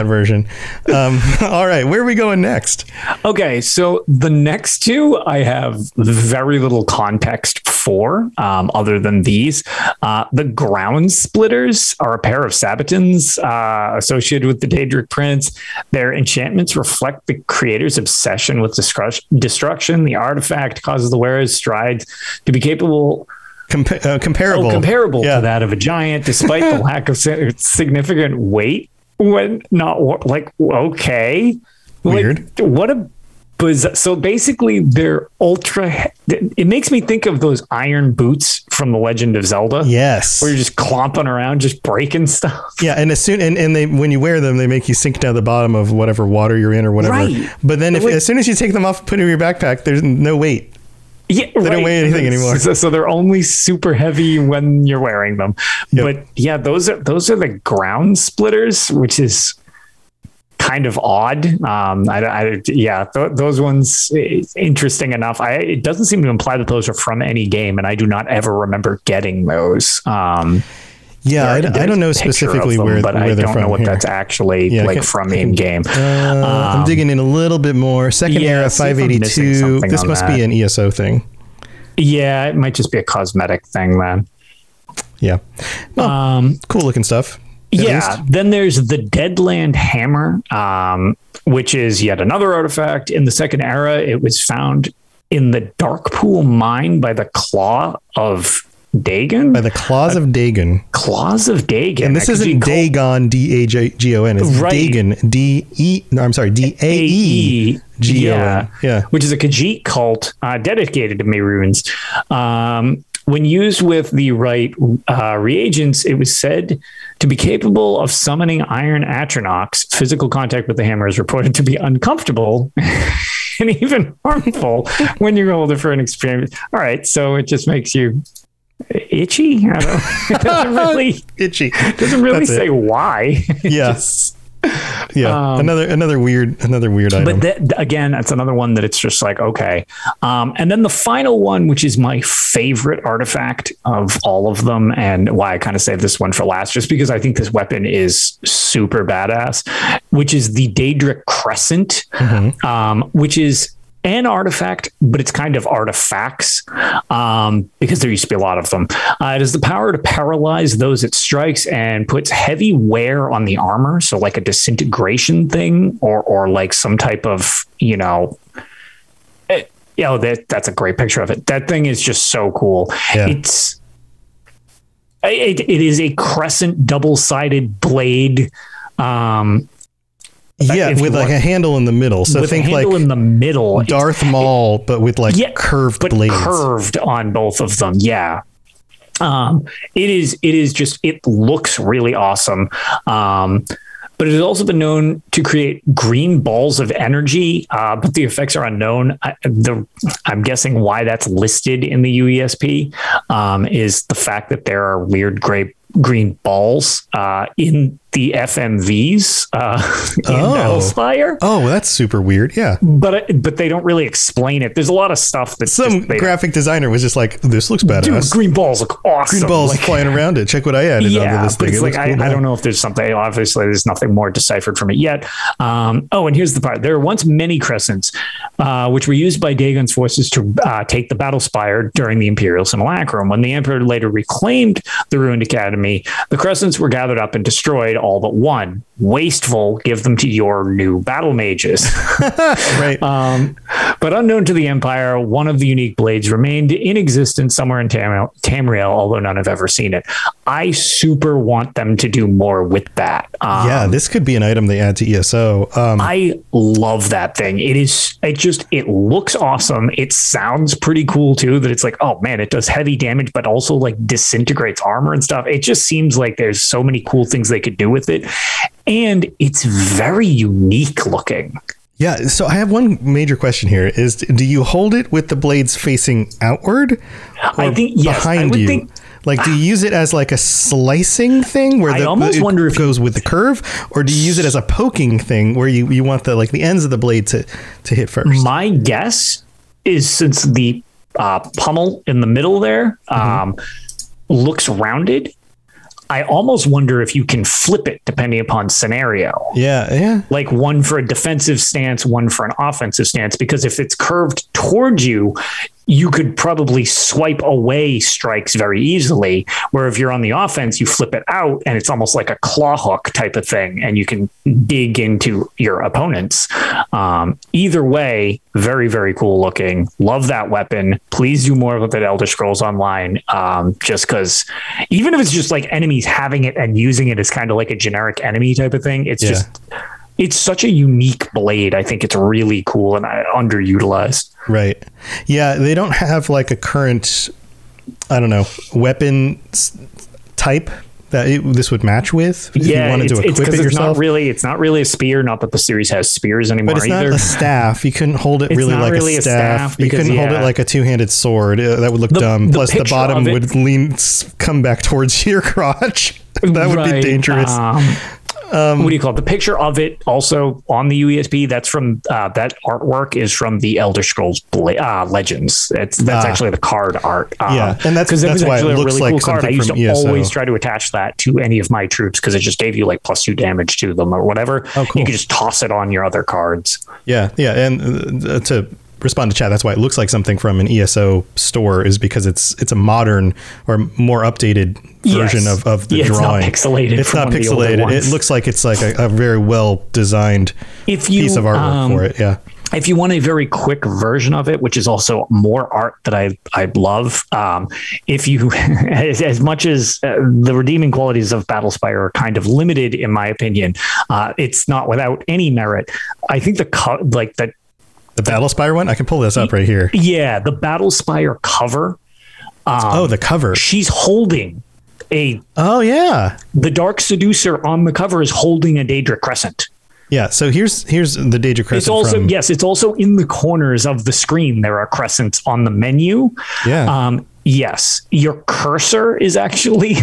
version. All right, where are we going next? Okay, so the next two I have very little context for, other than these. The Ground Splitters are a pair of Sabatons associated with the Daedric Prince. Their enchantments reflect the creator's obsession with destruction. The artifact causes the wearer's strides to be comparable to that of a giant, despite the lack of significant weight. When not like, okay, weird. Like, what a bizarre. So basically, they're ultra. It makes me think of those iron boots from The Legend of Zelda. Yes, where you're just clomping around, just breaking stuff. Yeah, and as soon and they when you wear them, they make you sink down the bottom of whatever water you're in or whatever. Right. But then, as soon as you take them off, and put them in your backpack, there's no weight. Yeah, they don't weigh anything anymore. So they're only super heavy when you're wearing them. Yep. But yeah, those are the Ground Splitters, which is kind of odd. Those ones, interesting enough. It doesn't seem to imply that those are from any game, and I do not ever remember getting those. I don't know specifically them, where they're from. I don't know what here. That's actually from in game. I'm digging in a little bit more. Second era 582. This must be an ESO thing. Yeah, it might just be a cosmetic thing then. Yeah. Well, cool looking stuff. Yeah. Least. Then there's the Deadland Hammer, which is yet another artifact. In the second era, it was found in the Darkpool mine by the Claw of Dagon? By the Claws of Dagon. Claws of Dagon. And this isn't Dagon, D-A-G-O-N. It's Dagon, D-A-E-G-O-N. Yeah. Which is a Khajiit cult dedicated to Mehrunes. When used with the right reagents, it was said to be capable of summoning iron atronachs. Physical contact with the hammer is reported to be uncomfortable and even harmful when you hold it for an experiment. All right, so it just makes you itchy. I don't know. It doesn't really itchy. Doesn't really That's say it. Why. Yes. Yeah. Another weird item. But again, that's another one that it's just like, okay. And then the final one, which is my favorite artifact of all of them, and why I kind of saved this one for last, just because I think this weapon is super badass, which is the Daedric Crescent, which is an artifact, but it's kind of artifacts, because there used to be a lot of them. It has the power to paralyze those it strikes and puts heavy wear on the armor. So like a disintegration thing, or like some type of, you know, that's a great picture of it. That thing is just so cool. Yeah. It is a crescent double-sided blade. With like a handle in the middle. So think like in the middle, Darth Maul, but with like curved blades. Curved on both of them. Yeah. It looks really awesome. But it has also been known to create green balls of energy, but the effects are unknown. I'm guessing why that's listed in the UESP is the fact that there are weird green balls in the FMVs Battlespire. Oh, that's super weird. Yeah, but they don't really explain it. There's a lot of stuff that graphic designer was just like, "This looks badass. Dude, green balls look awesome. Green balls flying around it. Check what I added onto this thing." It's like, cool. I don't know if there's something. Obviously, there's nothing more deciphered from it yet. And here's the part: there were once many crescents, which were used by Dagon's forces to take the Battlespire during the Imperial Simulacrum. When the Emperor later reclaimed the ruined academy, the crescents were gathered up and destroyed. All but one. Wasteful, give them to your new battle mages. Right. But unknown to the Empire, one of the unique blades remained in existence somewhere in Tamriel, although none have ever seen it. I super want them to do more with that. This could be an item they add to ESO. I love that thing. It looks awesome. It sounds pretty cool too, that it's like, oh man, it does heavy damage, but also like disintegrates armor and stuff. It just seems like there's so many cool things they could do with it. And it's very unique looking. Yeah. So I have one major question here is, do you hold it with the blades facing outward? I think yes. Behind you? Think, like, do you use it as like a slicing thing where I wonder if it goes with the curve, or do you use it as a poking thing where you want the, like the ends of the blade to hit first? My guess is, since the pommel in the middle there looks rounded, I almost wonder if you can flip it depending upon scenario. Yeah. Like one for a defensive stance, one for an offensive stance, because if it's curved towards you, you could probably swipe away strikes very easily, where if you're on the offense, you flip it out and it's almost like a claw hook type of thing, and you can dig into your opponents. Either way, very, very cool looking. Love that weapon. Please do more with it, Elder Scrolls Online, just because even if it's just like enemies having it and using it as kind of like a generic enemy type of thing, it's such a unique blade. I think it's really cool and underutilized. Right. Yeah, they don't have like a current, I don't know, weapon type that this would match with. If you wanted to equip it yourself. It's not really a spear. Not that the series has spears anymore. But it's not a staff. You couldn't hold it really like a staff. You couldn't hold it like a two-handed sword. That would look dumb. Plus, the bottom would come back towards your crotch. That would be dangerous. What do you call it? The picture of it also on the UESP. That's from that artwork is from the Elder Scrolls Legends. That's actually the card art. And that's why it looks really like cool card. I used to always try to attach that to any of my troops because it just gave you like +2 damage to them or whatever. Oh, cool. You could just toss it on your other cards. Yeah, and to respond to chat, that's why it looks like something from an ESO store, is because it's a modern or more updated version of the drawing. It's not pixelated. It looks like it's like a very well designed piece of artwork for it. Yeah. If you want a very quick version of it, which is also more art that I love, if you, as much as the redeeming qualities of Battlespire are kind of limited, in my opinion, it's not without any merit. I think the Battlespire one? I can pull this up right here. Yeah, the Battlespire cover. The cover. She's holding a... Oh, yeah. The Dark Seducer on the cover is holding a Daedric Crescent. Yeah, so here's the Daedric Crescent. It's also it's also in the corners of the screen. There are crescents on the menu. Yeah. Your cursor is actually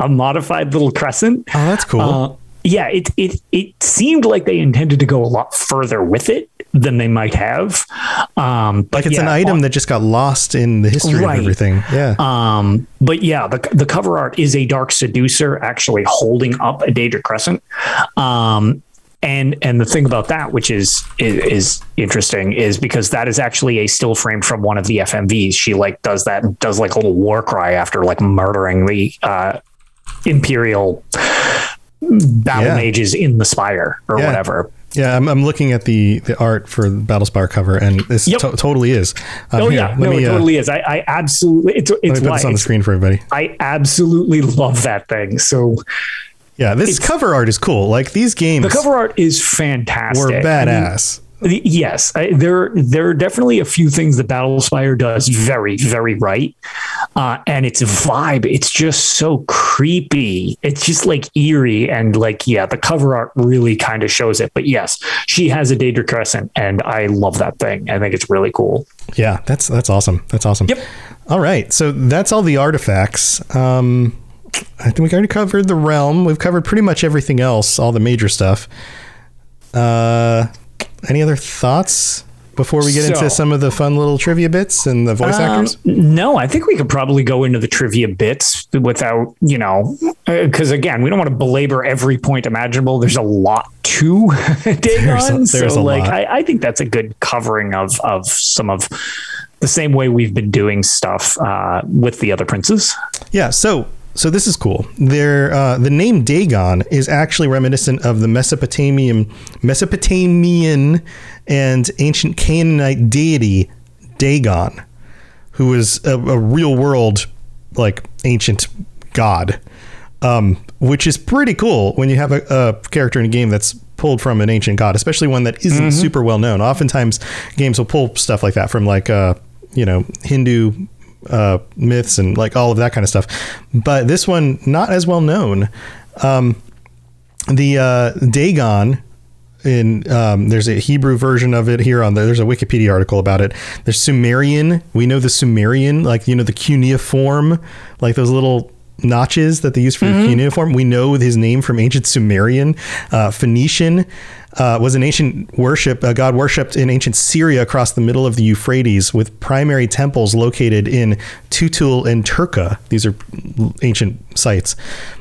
a modified little crescent. Oh, that's cool. It seemed like they intended to go a lot further with it than they might have. But like it's an item that just got lost in the history of everything. Yeah. The cover art is a Dark Seducer actually holding up a Daedric Crescent. And the thing about that, which is interesting, is because that is actually a still frame from one of the FMVs. She like does that, does like a little war cry after like murdering the Imperial battle mages in the spire or whatever. Yeah, I'm looking at the art for the Battlespire cover, and this totally is. It totally is. I absolutely let me put this on the screen for everybody. I absolutely love that thing. So. Yeah, this cover art is cool. Like these games, the cover art is fantastic. We're badass. I mean, yes, there are definitely a few things that Battlespire does very, very right, and its vibe. It's just so creepy. It's just like eerie and like the cover art really kind of shows it. But yes, she has a Daedric Crescent, and I love that thing. I think it's really cool. Yeah, that's awesome. That's awesome. Yep. All right, so that's all the artifacts. I think we already covered the realm. We've covered pretty much everything else, all the major stuff. Any other thoughts before we get into some of the fun little trivia bits and the voice actors? No, I think we could probably go into the trivia bits without, because again, we don't want to belabor every point imaginable. There's a lot to dig on. So like, I think that's a good covering of some of the same way we've been doing stuff with the other princes. Yeah. So this is cool. The name Dagon is actually reminiscent of the Mesopotamian and ancient Canaanite deity Dagon, who was a real world, like ancient god, which is pretty cool when you have a character in a game that's pulled from an ancient god, especially one that isn't super well known. Oftentimes games will pull stuff like that from like, Hindu myths and like all of that kind of stuff, but this one not as well known. The Dagon in there's a Hebrew version of it here on there's a Wikipedia article about it. There's Sumerian. We know the Sumerian, like the cuneiform, like those little notches that they use for the cuneiform. We know his name from ancient Sumerian. Phoenician was an ancient god worshipped in ancient Syria across the middle of the Euphrates, with primary temples located in Tutul and Turka. These are ancient sites,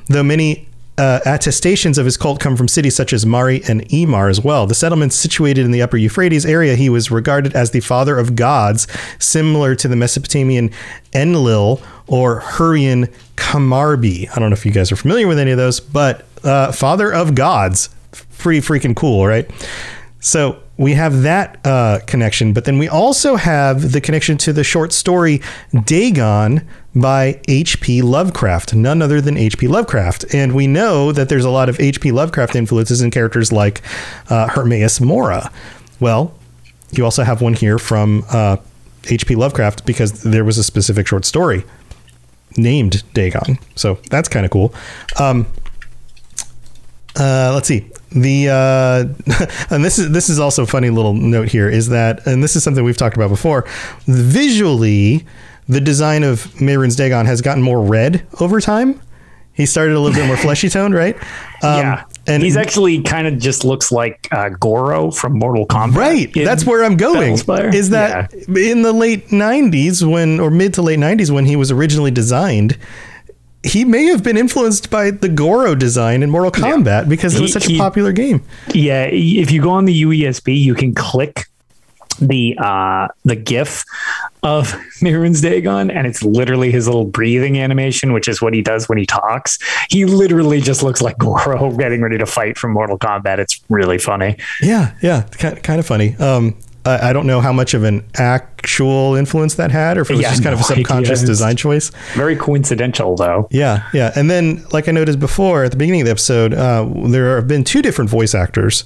though many attestations of his cult come from cities such as Mari and Emar as well. The settlements situated in the upper Euphrates area, he was regarded as the father of gods, similar to the Mesopotamian Enlil or Hurrian Kamarbi. I don't know if you guys are familiar with any of those, but father of gods, pretty freaking cool, right? So we have that connection, but then we also have the connection to the short story Dagon by H.P. Lovecraft, none other than H.P. Lovecraft. And we know that there's a lot of H.P. Lovecraft influences in characters like Hermaeus Mora. Well, you also have one here from H.P. Lovecraft, because there was a specific short story named Dagon. So that's kind of cool. Let's see. And this is also a funny little note here, is that, and this is something we've talked about before, visually the design of Mehrunes Dagon has gotten more red over time. He started a little bit more fleshy toned, right? And he's actually kind of just looks like Goro from Mortal Kombat. Right. That's where I'm going. Is that in the late 90s or mid to late 90s when he was originally designed, he may have been influenced by the Goro design in Mortal Kombat because it was such a popular game. Yeah. If you go on the UESP, you can click the GIF of Mehrunes Dagon, and it's literally his little breathing animation, which is what he does when he talks. He literally just looks like Goro getting ready to fight from Mortal Kombat. It's really funny. Yeah, kind of funny. I don't know how much of an actual influence that had, or if it was just kind of a subconscious design choice. Very coincidental, though. Yeah. And then, like I noticed before at the beginning of the episode, there have been two different voice actors,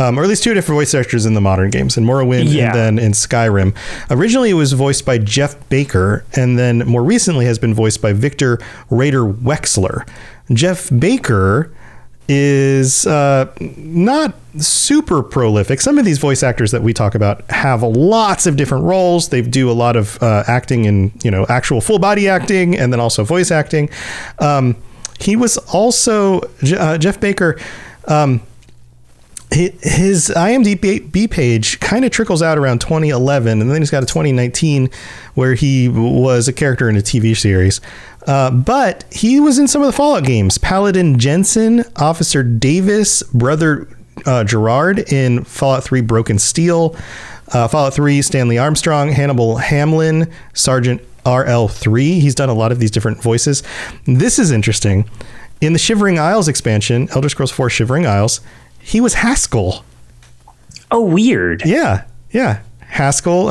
or at least two different voice actors in the modern games, in Morrowind and then in Skyrim. Originally, it was voiced by Jeff Baker, and then more recently has been voiced by Victor Rader Wexler. Jeff Baker is not super prolific. Some of these voice actors that we talk about have lots of different roles. They do a lot of acting in, actual full body acting, and then also voice acting. He was also Jeff Baker. His IMDb page kind of trickles out around 2011, and then he's got a 2019 where he was a character in a TV series. But he was in some of the Fallout games: Paladin Jensen, Officer Davis, Brother Gerard in Fallout 3 Broken Steel, Fallout 3 Stanley Armstrong, Hannibal Hamlin, Sergeant RL3. He's done a lot of these different voices. This is interesting. In the Shivering Isles expansion, Elder Scrolls 4 Shivering Isles, he was Haskell. Oh, weird. Yeah, yeah. Haskell.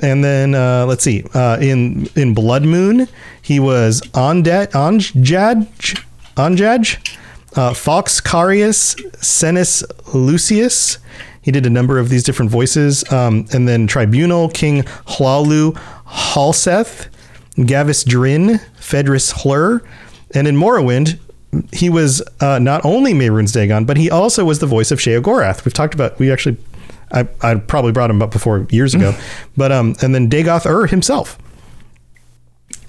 And then let's see. In Blood Moon, he was Onjadj, Fox Carius, Senis Lucius. He did a number of these different voices. And then Tribunal, King Hlalu Halseth, Gavis Drin, Fedris Hlur. And in Morrowind, he was not only Mehrunes Dagon, but he also was the voice of Sheogorath. We've talked about, I probably brought him up before years ago, but, and then Dagoth Ur himself,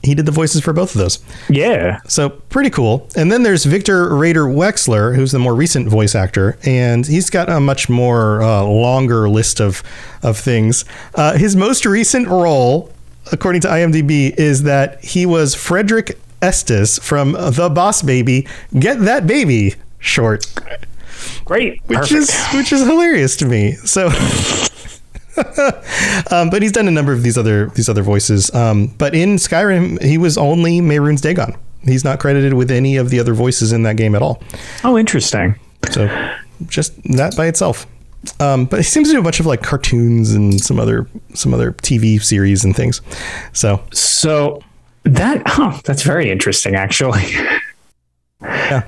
he did the voices for both of those. Yeah. So pretty cool. And then there's Victor Rader Wexler, who's the more recent voice actor, and he's got a much more longer list of things. His most recent role, according to IMDb, is that he was Frederick Estes from The Boss Baby, Get That Baby short. Great. Which is hilarious to me. So but he's done a number of these other voices. But in Skyrim, he was only Mehrunes Dagon. He's not credited with any of the other voices in that game at all. Oh, interesting. So just that by itself. But he seems to do a bunch of like cartoons and some other TV series and things. So that's very interesting, actually. Yeah.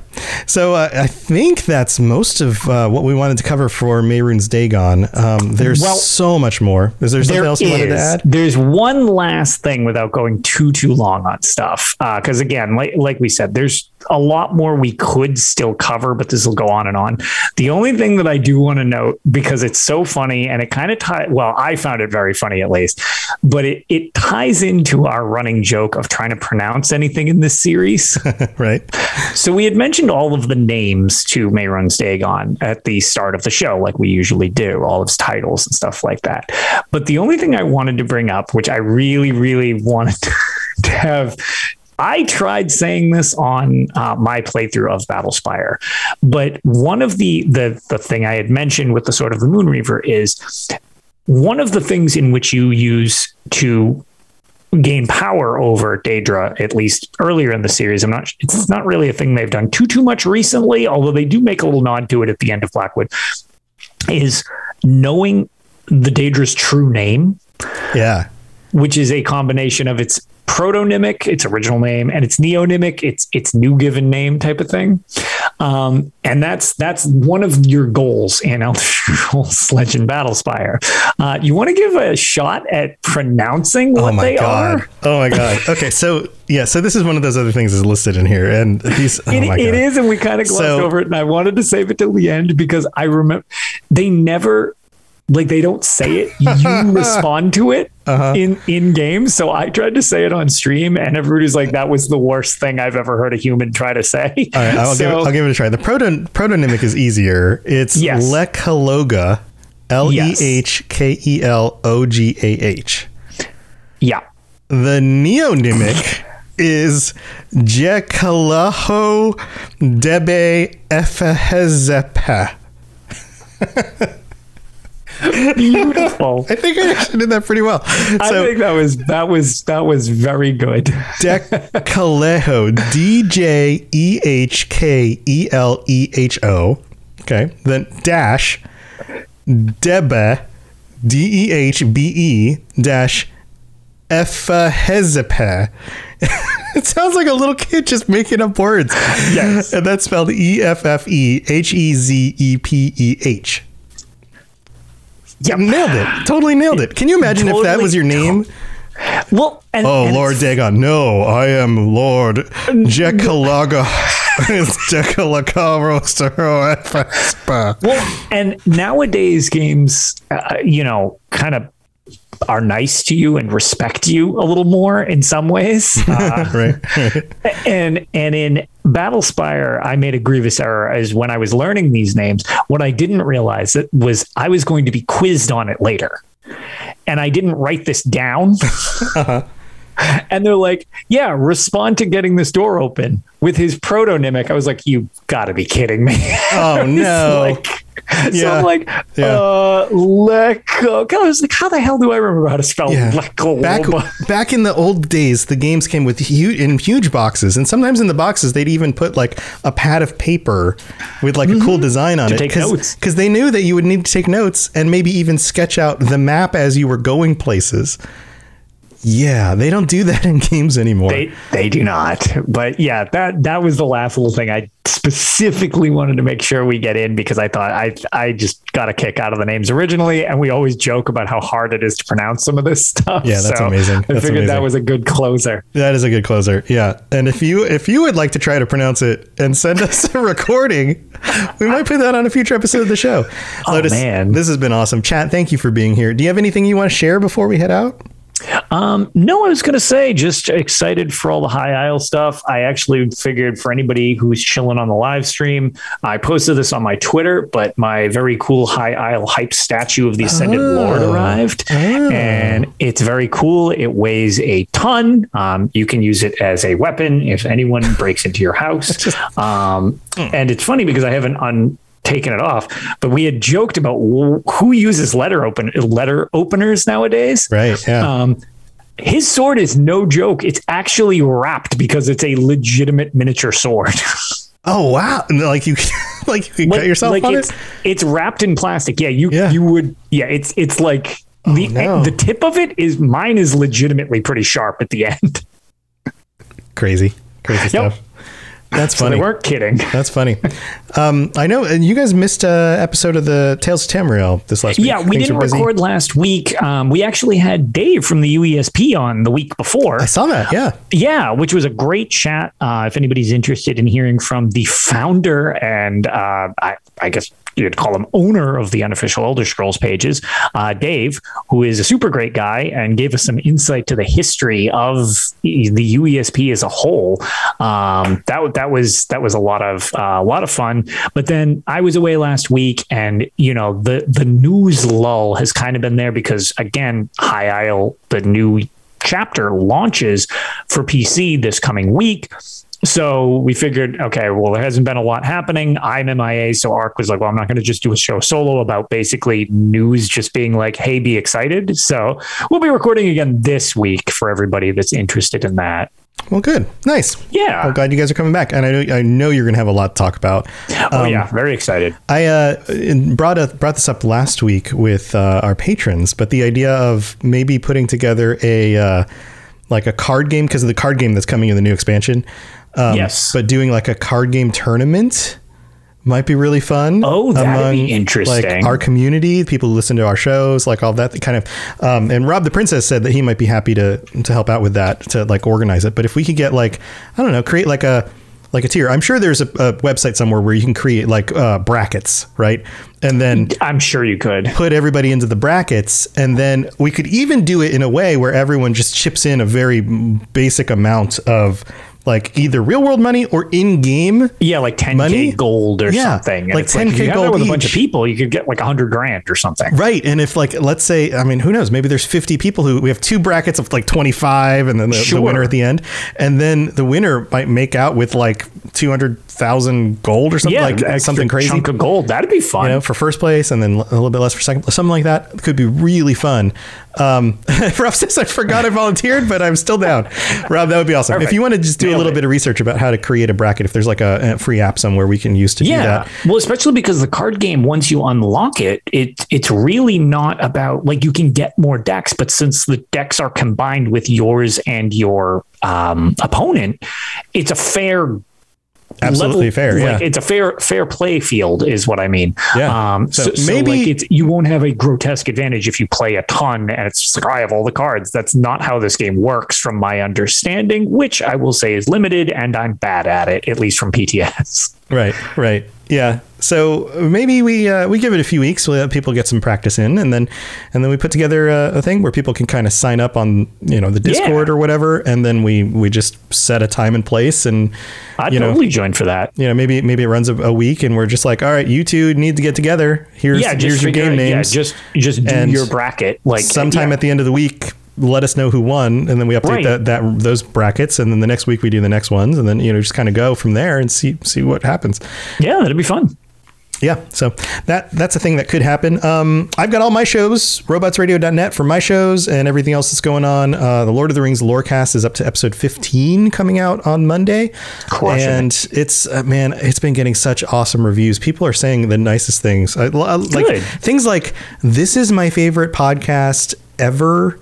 So I think that's most of what we wanted to cover for Mehrunes Dagon. There's so much more. Is there something else you wanted to add? There's one last thing without going too long on stuff. Because again, like we said, there's a lot more we could still cover, but this will go on and on. The only thing that I do want to note, because it's so funny and it kind of I found it very funny at least, but it ties into our running joke of trying to pronounce anything in this series. Right. So we had mentioned all of the names to Mehrunes Dagon at the start of the show, like we usually do, all of his titles and stuff like that. But the only thing I wanted to bring up, which I really, really wanted to have, I tried saying this on my playthrough of Battlespire, but one of the thing I had mentioned with the Sword of the Moon Reaver is one of the things in which you use to gain power over Daedra, at least earlier in the series. It's not really a thing they've done too much recently, although they do make a little nod to it at the end of Blackwood, is knowing the Daedra's true name. Yeah. Which is a combination of its protonymic, its original name, and its neonymic, its new given name type of thing. And that's one of your goals in Elder Scrolls Legend Battlespire. You want to give a shot at pronouncing what they are? Oh my God. Okay. So yeah, so this is one of those other things that's listed in here, and these, it is, and we kind of glossed over it, and I wanted to save it till the end because I remember they never, they don't say it. You respond to it in game. So I tried to say it on stream, and everybody's like, "That was the worst thing I've ever heard a human try to say." All right, I'll give it a try. The protonymic is easier. It's Lekhaloga, Lehkelogah. Yeah. The neonymic is Jekalaho Debe Efehezepe. Beautiful. I think I actually did that pretty well. I think that was very good. Dekaleho, D-J-E-H-K-E-L-E-H-O. Okay. Then dash Debe, D-E-H-B-E dash Efehezepe. It sounds like a little kid just making up words. Yes. And that's spelled E-F-F-E-H-E-Z-E-P-E-H. Yeah, nailed it. Totally nailed it. Can you imagine if that was your name? Well, and Lord Dagon. No, I am Lord Jekalaga. Well, and nowadays games, kind of are nice to you and respect you a little more in some ways. Right. And in Battlespire, I made a grievous error as when I was learning these names. What I didn't realize was I was going to be quizzed on it later, and I didn't write this down. And they're like, yeah, respond to getting this door open with his protonymic. I was like, you gotta be kidding me. Oh, no. So I'm like, Leco. God, I was like, how the hell do I remember how to spell Leco? Back in the old days, the games came with huge boxes, and sometimes in the boxes they'd even put like a pad of paper with like a cool design on it, because they knew that you would need to take notes and maybe even sketch out the map as you were going places. Yeah, they don't do that in games anymore. They do not. But yeah, that was the last little thing I specifically wanted to make sure we get in, because I thought I just got a kick out of the names originally, and we always joke about how hard it is to pronounce some of this stuff. Yeah, that's so amazing. I figured that was a good closer. That is a good closer. Yeah, and if you would like to try to pronounce it and send us a recording, we might put that on a future episode of the show. Lotus, man, this has been awesome. Chat, thank you for being here. Do you have anything you want to share before we head out? No, I was going to say, just excited for all the High Isle stuff. I actually figured, for anybody who's chilling on the live stream, I posted this on my Twitter, but my very cool High Isle hype statue of the Ascended Lord arrived, and it's very cool. It weighs a ton. You can use it as a weapon if anyone breaks into your house. And it's funny because I haven't taken it off, but we had joked about who uses letter openers nowadays, right? Yeah. His sword is no joke. It's actually wrapped because it's a legitimate miniature sword. Oh wow! Like you can cut yourself on it. It's wrapped in plastic. Yeah, you would. Yeah, it's like the tip of it is mine is legitimately pretty sharp at the end. Crazy stuff. That's funny. So they weren't kidding. That's funny. I know, and you guys missed an episode of the Tales of Tamriel this last week. Yeah, we didn't record last week. We actually had Dave from the UESP on the week before. I saw that, yeah. Yeah, which was a great chat. If anybody's interested in hearing from the founder and I guess you'd call him owner of the unofficial Elder Scrolls pages, Dave, who is a super great guy and gave us some insight to the history of the UESP as a whole. That was a lot of fun. But then I was away last week, and the news lull has kind of been there because, again, High Isle, the new chapter, launches for PC this coming week. So we figured, okay, well, there hasn't been a lot happening. I'm MIA, so Ark was like, well, I'm not going to just do a show solo about basically news just being like, hey, be excited. So we'll be recording again this week for everybody that's interested in that. Well, good. Nice. Yeah. I'm glad you guys are coming back. And I know you're going to have a lot to talk about. Oh, yeah. Very excited. I brought this up last week with our patrons, but the idea of maybe putting together a card game, because of the card game that's coming in the new expansion. Yes. But doing like a card game tournament might be really fun. Oh, that'd be interesting. Like our community, people who listen to our shows, like all that kind of. And Rob the Princess said that he might be happy to help out with that, to like organize it. But if we could get like, I don't know, create like a tier. I'm sure there's a website somewhere where you can create like brackets, right? And then I'm sure you could put everybody into the brackets, and then we could even do it in a way where everyone just chips in a very basic amount of like either real world money or in game. Yeah. Like 10K money. Gold or something. And like 10K like, gold with a bunch of people, you could get like 100 grand or something. Right. And if like, let's say, I mean, who knows, maybe there's 50 people who we have two brackets of like 25 and then the winner at the end. And then the winner might make out with like 200,000 gold or something, like something crazy. Chunk of gold. That'd be fun, for first place. And then a little bit less for second place. Something like that could be really fun. Rob says, I forgot I volunteered, but I'm still down. Rob, that would be awesome. Perfect. If you want to just do a little bit of research about how to create a bracket, if there's like a free app somewhere we can use to do that. Well, especially because the card game, once you unlock it, it's really not about like you can get more decks, but since the decks are combined with yours and your opponent, it's a fair level, yeah. It's a fair play field is what I mean. Yeah. So maybe you won't have a grotesque advantage if you play a ton and it's just like, I have all the cards. That's not how this game works from my understanding, which I will say is limited, and I'm bad at it, at least from PTS. Right. Yeah. So maybe we give it a few weeks. We'll let people get some practice in, and then we put together a thing where people can kind of sign up on the Discord or whatever, and then we just set a time and place. And I'd totally join for that. Maybe it runs a week, and we're just like, all right, you two need to get together. Here's your game names. Yeah, just do your bracket. Like sometime at the end of the week, let us know who won, and then we update those brackets, and then the next week we do the next ones, and then, you know, just kind of go from there and see what happens. Yeah, that'd be fun. Yeah, so that's a thing that could happen. I've got all my shows, robotsradio.net for my shows and everything else that's going on. The Lord of the Rings Lorecast is up to episode 15 coming out on Monday. Crushing. And it's, man, it's been getting such awesome reviews. People are saying the nicest things. Like things like, this is my favorite podcast ever.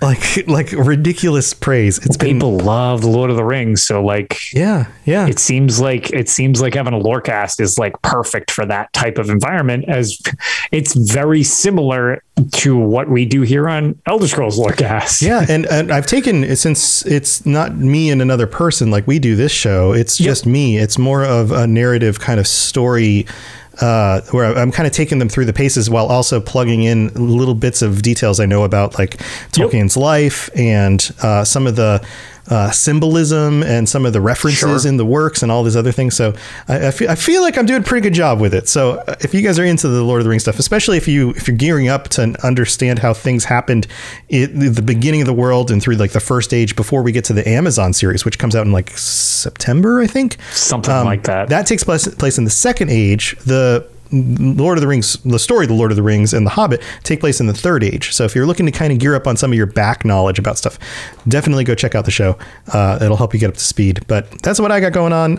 Like ridiculous praise. People love Lord of the Rings, so yeah. It seems like having a Lorecast is like perfect for that type of environment, as it's very similar to what we do here on Elder Scrolls Lorecast. Yeah, and I've taken, since it's not me and another person like we do this show, it's just me. It's more of a narrative kind of story. Where I'm kind of taking them through the paces while also plugging in little bits of details I know about, like Tolkien's life and some of the symbolism and some of the references in the works and all these other things. So I feel like I'm doing a pretty good job with it. So if you guys are into the Lord of the Rings stuff, especially if you're gearing up to understand how things happened at the beginning of the world and through like the First Age before we get to the Amazon series, which comes out in like September, I think, something like that. That takes place in the Second Age. The story of the Lord of the Rings and the Hobbit take place in the Third Age. So if you're looking to kind of gear up on some of your back knowledge about stuff, definitely go check out the show. It'll help you get up to speed. But that's what I got going on.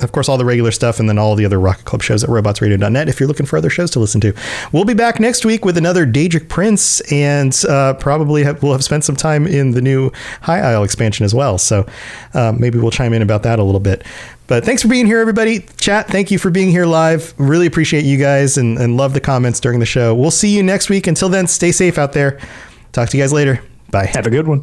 Of course, all the regular stuff and then all the other Rocket Club shows at robotsradio.net if you're looking for other shows to listen to. We'll be back next week with another Daedric Prince, and we'll have spent some time in the new High Isle expansion as well. So maybe we'll chime in about that a little bit. But thanks for being here, everybody. Chat, thank you for being here live. Really appreciate you guys and love the comments during the show. We'll see you next week. Until then, stay safe out there. Talk to you guys later. Bye. Have a good one.